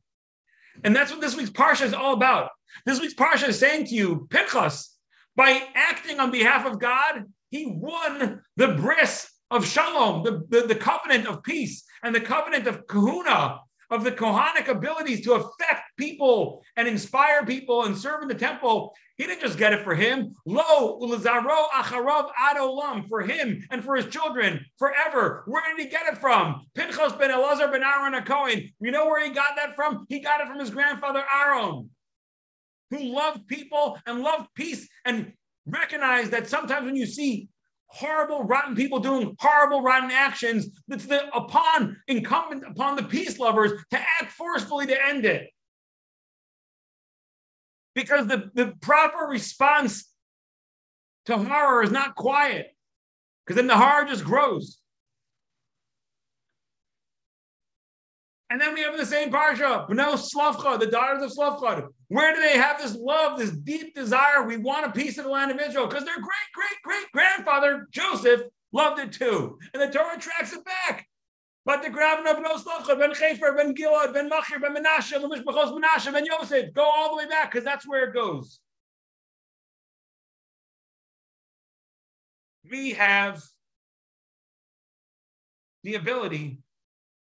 And that's what this week's Parsha is all about. This week's Parsha is saying to you, Pinchas, by acting on behalf of God, he won the bris of shalom, the, the, the covenant of peace, and the covenant of kahuna, of the Kohanic abilities to affect people and inspire people and serve in the temple. He didn't just get it for him. Lo ulazaro acharov ad olam, for him and for his children forever. Where did he get it from? Pinchas ben Elazar ben Aaron HaKohen. You know where he got that from? He got it from his grandfather Aaron, who loved people and loved peace and recognized that sometimes when you see horrible, rotten people doing horrible, rotten actions, that's the upon incumbent upon the peace lovers to act forcefully to end it. Because the, the proper response to horror is not quiet, because then the horror just grows. And then we have the same parsha, B'no Slavchad, the daughters of Slavchad. Where do they have this love, this deep desire? We want a piece of the land of Israel because their great-great-great-grandfather, Joseph, loved it too. And the Torah tracks it back. But the Gravna of B'no Slavchad, Ben Chefer, Ben Gilad, Ben Machir, Ben Menashe, Ben Mishpachos Menashe, Ben Yosef, go all the way back because that's where it goes. We have the ability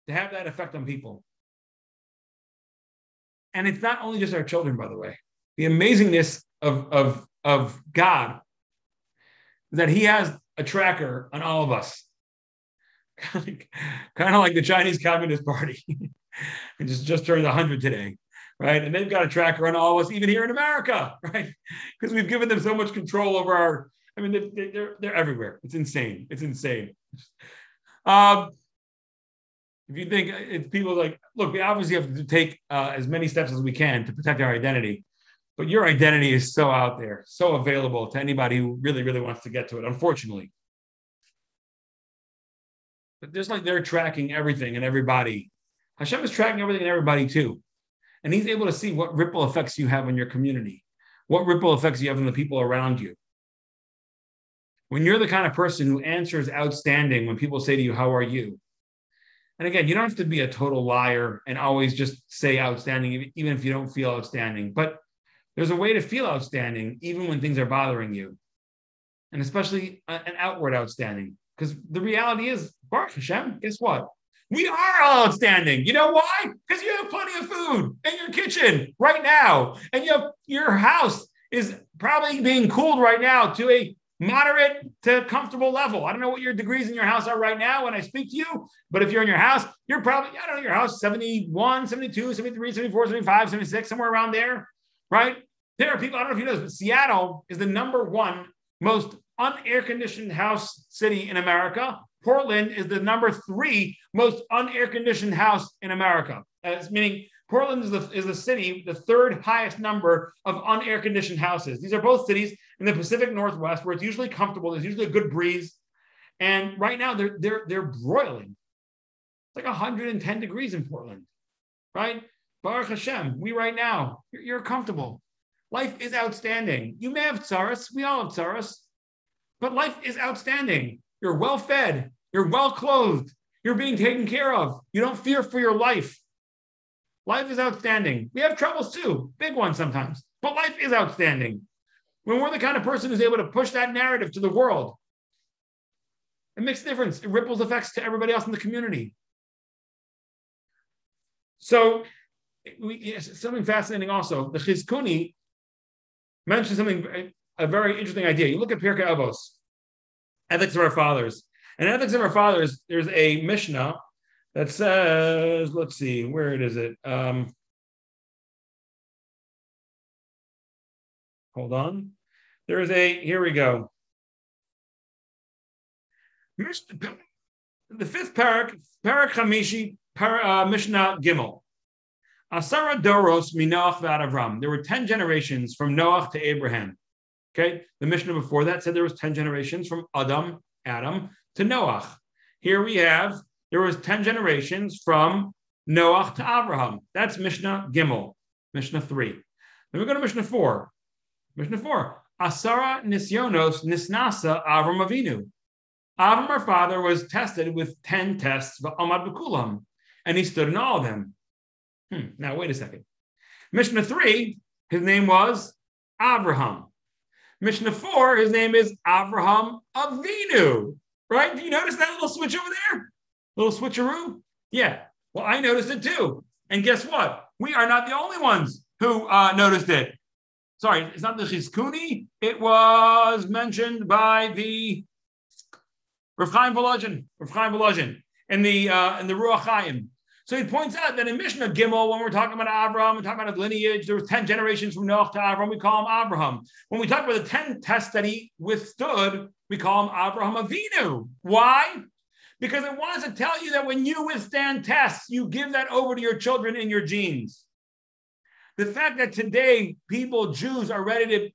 to have that effect on people. And it's not only just our children, by the way. The amazingness of, of, of God is that he has a tracker on all of us. kind of like the Chinese Communist Party. It just, just turned one hundred today, right? And they've got a tracker on all of us, even here in America, right? Because we've given them so much control over our, I mean, they're, they're, they're everywhere. It's insane. It's insane. Um, if you think it's people like, look, we obviously have to take uh, as many steps as we can to protect our identity, but your identity is so out there, so available to anybody who really, really wants to get to it, unfortunately. But just like they're tracking everything and everybody, Hashem is tracking everything and everybody too. And he's able to see what ripple effects you have on your community, what ripple effects you have on the people around you. When you're the kind of person who answers outstanding when people say to you, how are you? And again, you don't have to be a total liar and always just say outstanding, even if you don't feel outstanding. But there's a way to feel outstanding even when things are bothering you. And especially an outward outstanding. Because the reality is, Baruch Hashem, guess what? We are all outstanding. You know why? Because you have plenty of food in your kitchen right now. And you have, your house is probably being cooled right now to a moderate to comfortable level. I don't know what your degrees in your house are right now when I speak to you, but if you're in your house, you're probably, I don't know, your house, seventy-one, seventy-two, seventy-three, seventy-four, seventy-five, seventy-six, somewhere around there, right? There are people, I don't know if you know this, but Seattle is the number one most unair-conditioned house city in America. Portland is the number three most unair-conditioned house in America. That's meaning Portland is the, is the city, the third highest number of unair-conditioned houses. These are both cities in the Pacific Northwest where it's usually comfortable. There's usually a good breeze. And right now they're, they're, they're broiling. It's like one hundred ten degrees in Portland, right? Baruch Hashem, we right now, you're, you're comfortable. Life is outstanding. You may have tsaras. We all have tsaras. But life is outstanding. You're well-fed. You're well-clothed. You're being taken care of. You don't fear for your life. Life is outstanding. We have troubles too, big ones sometimes, but life is outstanding. When we're the kind of person who's able to push that narrative to the world, it makes a difference. It ripples effects to everybody else in the community. So we, yes, something fascinating also, the Chizkuni mentioned something, a very interesting idea. You look at Pirkei Avos, Ethics of Our Fathers. And Ethics of Our Fathers, there's a Mishnah that says, let's see, where is it? Um, hold on. There is a, here we go. The fifth parak, parak Hamishi, par, uh, Mishnah Gimel. Asara Doros Minoach Vad Avram. There were ten generations from Noach to Abraham. Okay, the Mishnah before that said there was ten generations from Adam, Adam to Noach. Here we have, there was ten generations from Noach to Abraham. That's Mishnah Gimel, Mishnah three. Then we go to Mishnah four. Mishnah four. Asara nisyonos nisnasa Avram Avinu. Avram, our father, was tested with ten tests, va'amad b'kulam, and he stood in all of them. Hmm, now, wait a second. Mishnah three, his name was Abraham. Mishnah four, his name is Avraham Avinu, right? Do you notice that little switch over there? Little switcheroo? Yeah. Well, I noticed it too. And guess what? We are not the only ones who uh, noticed it. Sorry, it's not the Chizkuni. It was mentioned by the Rav Chaim Volozhin, Rav Chaim Volozhin, and the, uh, and the Ruach Hayim. So he points out that in Mishnah Gimel, when we're talking about Abraham, we're talking about his lineage, there was ten generations from Noach to Abraham, we call him Abraham. When we talk about the ten tests that he withstood, we call him Abraham Avinu. Why? Because it wants to tell you that when you withstand tests, you give that over to your children in your genes. The fact that today people, Jews, are ready to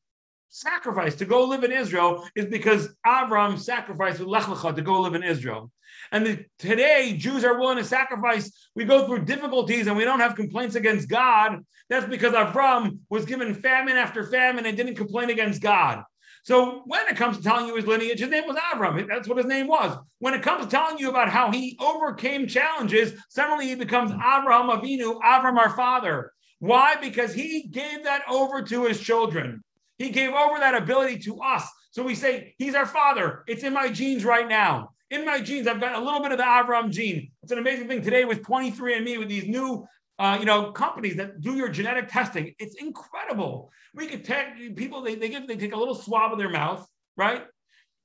sacrifice to go live in Israel is because Abraham sacrificed with Lech Lecha to go live in Israel. And the, today, Jews are willing to sacrifice. We go through difficulties and we don't have complaints against God. That's because Abraham was given famine after famine and didn't complain against God. So when it comes to telling you his lineage, his name was Abraham. That's what his name was. When it comes to telling you about how he overcame challenges, suddenly he becomes Abraham Avinu, Abraham our father. Why? Because he gave that over to his children. He gave over that ability to us. So we say, he's our father. It's in my genes right now. In my genes, I've got a little bit of the Abraham gene. It's an amazing thing today with twenty-three and me, with these new uh, you know, companies that do your genetic testing. It's incredible. We could take people, they they, give, they take a little swab of their mouth, right?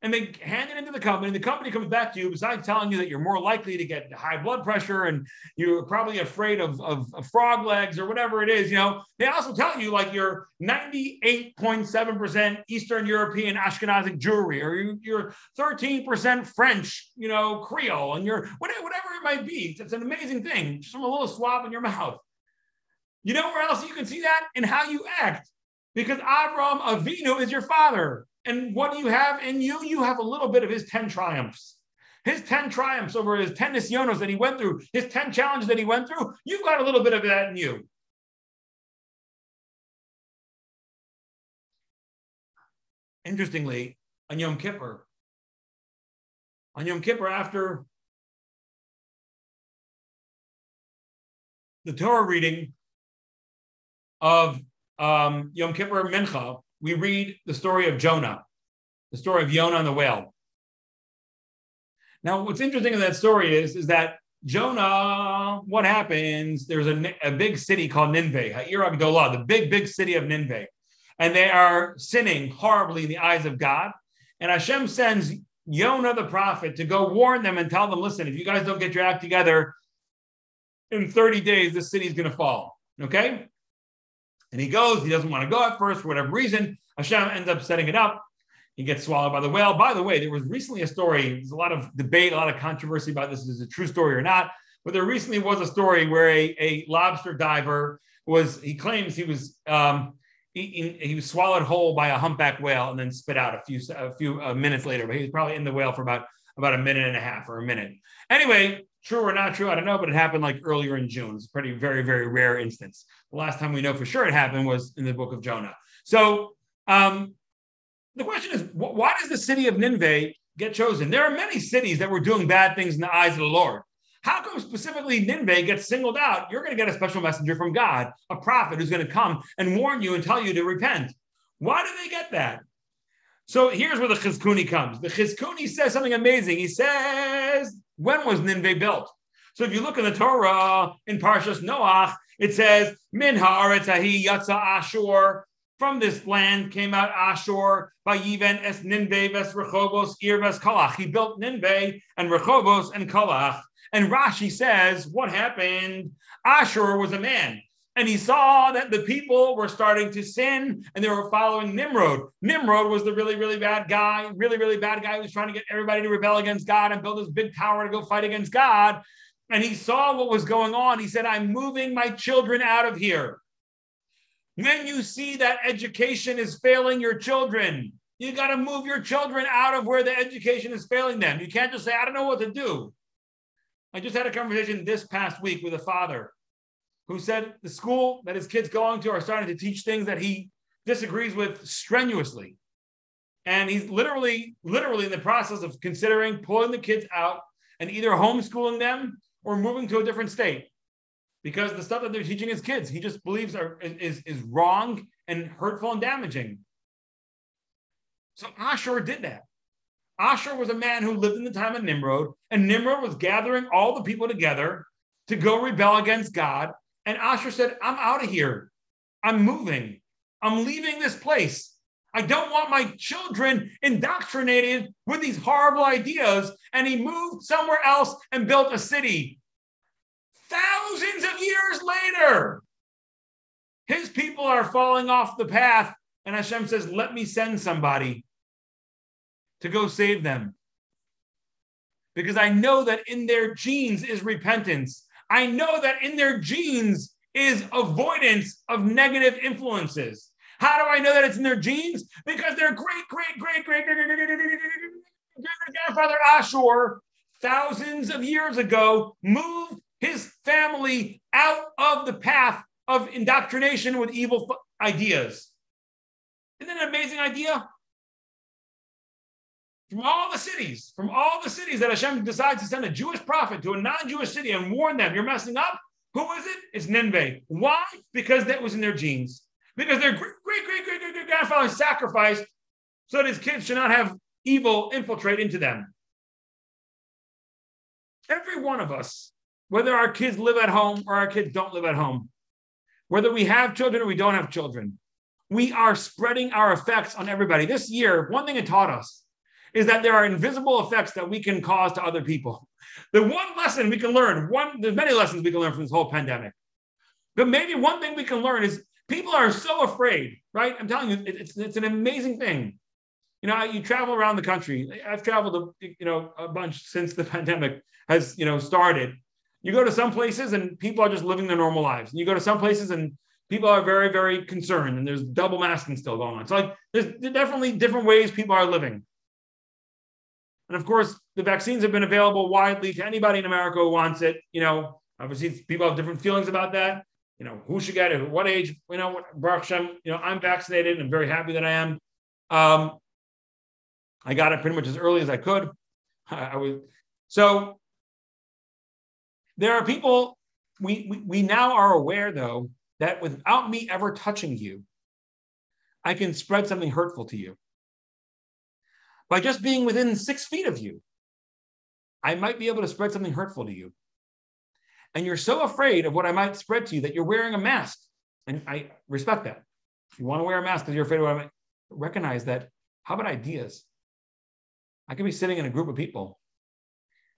And they hand it into the company. The company comes back to you, besides telling you that you're more likely to get high blood pressure and you're probably afraid of, of, of frog legs or whatever it is, you know, they also tell you like you're ninety-eight point seven percent Eastern European Ashkenazic Jewry, or you, you're thirteen percent French, you know, Creole, and you're whatever, whatever it might be. It's an amazing thing, just from a little swab in your mouth. You know where else you can see that? In how you act, because Avram Avinu is your father. And what do you have in you? You have a little bit of his ten triumphs. His ten triumphs over his ten nisyonos that he went through, his ten challenges that he went through. You've got a little bit of that in you. Interestingly, on Yom Kippur, on Yom Kippur, after the Torah reading of um, Yom Kippur Mincha, we read the story of Jonah, the story of Yonah and the whale. Now, what's interesting in that story is, is that Jonah, what happens? There's a, a big city called Nineveh, Ha'ir HaGdolah, the big, big city of Nineveh. And they are sinning horribly in the eyes of God. And Hashem sends Yonah the prophet to go warn them and tell them, listen, if you guys don't get your act together, in thirty days, this city's going to fall, okay? And he goes, he doesn't want to go at first for whatever reason. Hashem ends up setting it up. He gets swallowed by the whale. By the way, there was recently a story, there's a lot of debate, a lot of controversy about this, is it a true story or not. But there recently was a story where a, a lobster diver was, he claims he was um, he, he was swallowed whole by a humpback whale and then spit out a few a few uh, minutes later. But he was probably in the whale for about, about a minute and a half or a minute. Anyway, true or not true, I don't know, but it happened like earlier in June. It's a pretty, very, very rare instance. The last time we know for sure it happened was in the book of Jonah. So um, the question is, wh- why does the city of Nineveh get chosen? There are many cities that were doing bad things in the eyes of the Lord. How come specifically Nineveh gets singled out? You're going to get a special messenger from God, a prophet who's going to come and warn you and tell you to repent. Why do they get that? So here's where the Chizkuni comes. The Chizkuni says something amazing. He says, when was Nineveh built? So if you look in the Torah, in Parsha Noach, it says, Min ha'aretz hahi yatsa Ashur. From this land came out Ashur, vayiven es Nineveh ves Rehobos ir ves Kalach. He built Nineveh and Rehobos and Kalach. And Rashi says, what happened? Ashur was a man. And he saw that the people were starting to sin and they were following Nimrod. Nimrod was the really, really bad guy, really, really bad guy who was trying to get everybody to rebel against God and build this big tower to go fight against God. And he saw what was going on. He said, I'm moving my children out of here. When you see that education is failing your children, you got to move your children out of where the education is failing them. You can't just say, I don't know what to do. I just had a conversation this past week with a father who said the school that his kids going to are starting to teach things that he disagrees with strenuously. And he's literally, literally in the process of considering pulling the kids out and either homeschooling them or moving to a different state, because the stuff that they're teaching his kids, he just believes are, is, is wrong and hurtful and damaging. So Ashur did that. Ashur was a man who lived in the time of Nimrod, and Nimrod was gathering all the people together to go rebel against God. And Ashur said, I'm out of here. I'm moving. I'm leaving this place. I don't want my children indoctrinated with these horrible ideas. And he moved somewhere else and built a city. Thousands of years later, his people are falling off the path. And Hashem says, let me send somebody to go save them. Because I know that in their genes is repentance. I know that in their genes is avoidance of negative influences. How do I know that it's in their genes? Because their great, great, great, great, great, great, great grandfather Ashur, thousands of years ago, moved his family out of the path of indoctrination with evil ideas. Isn't that an amazing idea? From all the cities, from all the cities that Hashem decides to send a Jewish prophet to a non-Jewish city and warn them, you're messing up. Who is it? It's Nineveh. Why? Because that was in their genes. Because their great, great, great, great, great, great grandfather sacrificed so that his kids should not have evil infiltrate into them. Every one of us whether our kids live at home or our kids don't live at home, whether we have children or we don't have children, we are spreading our effects on everybody. This year, one thing it taught us is that there are invisible effects that we can cause to other people. The one lesson we can learn, one, there's many lessons we can learn from this whole pandemic, but maybe one thing we can learn is people are so afraid, right? I'm telling you, it, it's, it's an amazing thing. You know, you travel around the country. I've traveled, a, you know, a bunch since the pandemic has, you know, started. You go to some places and people are just living their normal lives. And you go to some places and people are very, very concerned. And there's double masking still going on. So like, there's definitely different ways people are living. And of course, the vaccines have been available widely to anybody in America who wants it. You know, obviously people have different feelings about that. You know, who should get it, at what age? You know, Baruch Hashem, you know, I'm vaccinated and I'm very happy that I am. Um, I got it pretty much as early as I could. I, I was so. There are people. We, we we now are aware, though, that without me ever touching you, I can spread something hurtful to you. By just being within six feet of you, I might be able to spread something hurtful to you. And you're so afraid of what I might spread to you that you're wearing a mask, and I respect that. If you want to wear a mask because you're afraid of what I might, recognize that. How about ideas? I could be sitting in a group of people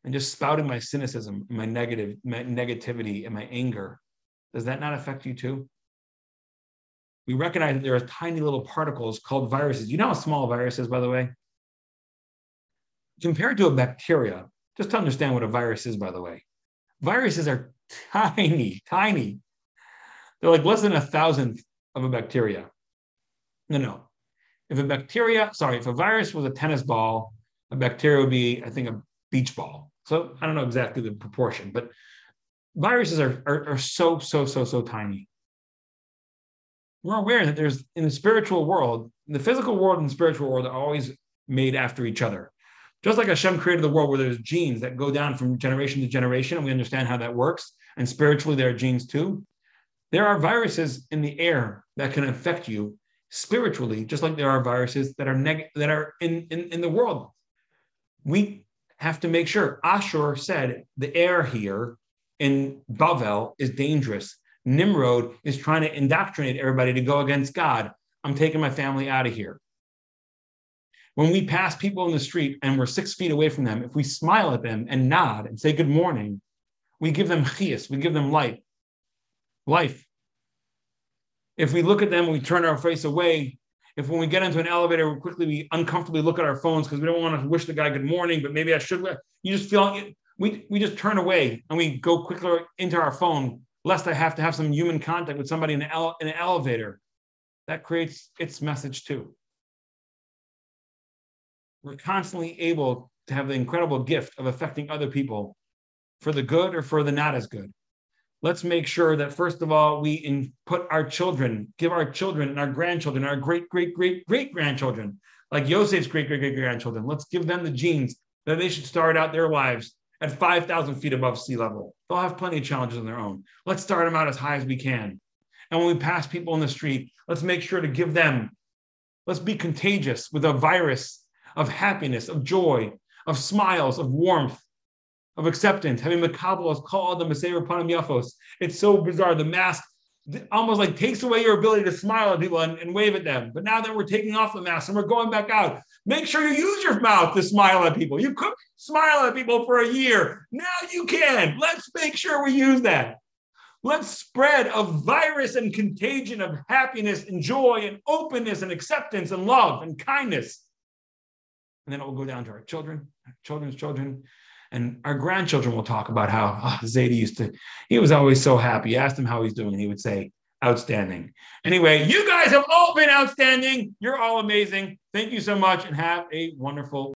and just spouting my cynicism, my negative, my negativity, and my anger. Does that not affect you too? We recognize that there are tiny little particles called viruses. You know how small a virus is, by the way? Compared to a bacteria, just to understand what a virus is, by the way. Viruses are tiny, tiny. They're like less than a thousandth of a bacteria. No, no. If a bacteria, sorry, if a virus was a tennis ball, a bacteria would be, I think, a beach ball. So I don't know exactly the proportion, but viruses are, are, are so, so, so, so tiny. We're aware that there's, in the spiritual world, the physical world and the spiritual world are always made after each other. Just like Hashem created the world where there's genes that go down from generation to generation, and we understand how that works, and spiritually there are genes too. There are viruses in the air that can affect you spiritually, just like there are viruses that are neg- that are in, in, in the world. We have to make sure. Ashur said the air here in Bavel is dangerous. Nimrod is trying to indoctrinate everybody to go against God. I'm taking my family out of here. When we pass people in the street and we're six feet away from them, if we smile at them and nod and say good morning, we give them chiyus, we give them light, life. If we look at them, we turn our face away. If when we get into an elevator, we quickly, we uncomfortably look at our phones because we don't want to wish the guy good morning, but maybe I should. You just feel, we, we just turn away and we go quickly into our phone, lest I have to have some human contact with somebody in an, ele- in an elevator. That creates its message too. We're constantly able to have the incredible gift of affecting other people for the good or for the not as good. Let's make sure that, first of all, we in, put our children, give our children and our grandchildren, our great, great, great, great grandchildren, like Yosef's great, great, great grandchildren, let's give them the genes that they should start out their lives at five thousand feet above sea level. They'll have plenty of challenges on their own. Let's start them out as high as we can. And when we pass people in the street, let's make sure to give them, let's be contagious with a virus of happiness, of joy, of smiles, of warmth, of acceptance, having makabalos called the Meseir Panim Yafos. It's so bizarre. The mask almost like takes away your ability to smile at people and, and wave at them. But now that we're taking off the mask and we're going back out, make sure you use your mouth to smile at people. You could smile at people for a year. Now you can. Let's make sure we use that. Let's spread a virus and contagion of happiness and joy and openness and acceptance and love and kindness. And then it will go down to our children, our children's children. And our grandchildren will talk about how oh, Zadie used to, he was always so happy. You asked him how he's doing, and he would say, outstanding. Anyway, you guys have all been outstanding. You're all amazing. Thank you so much, and have a wonderful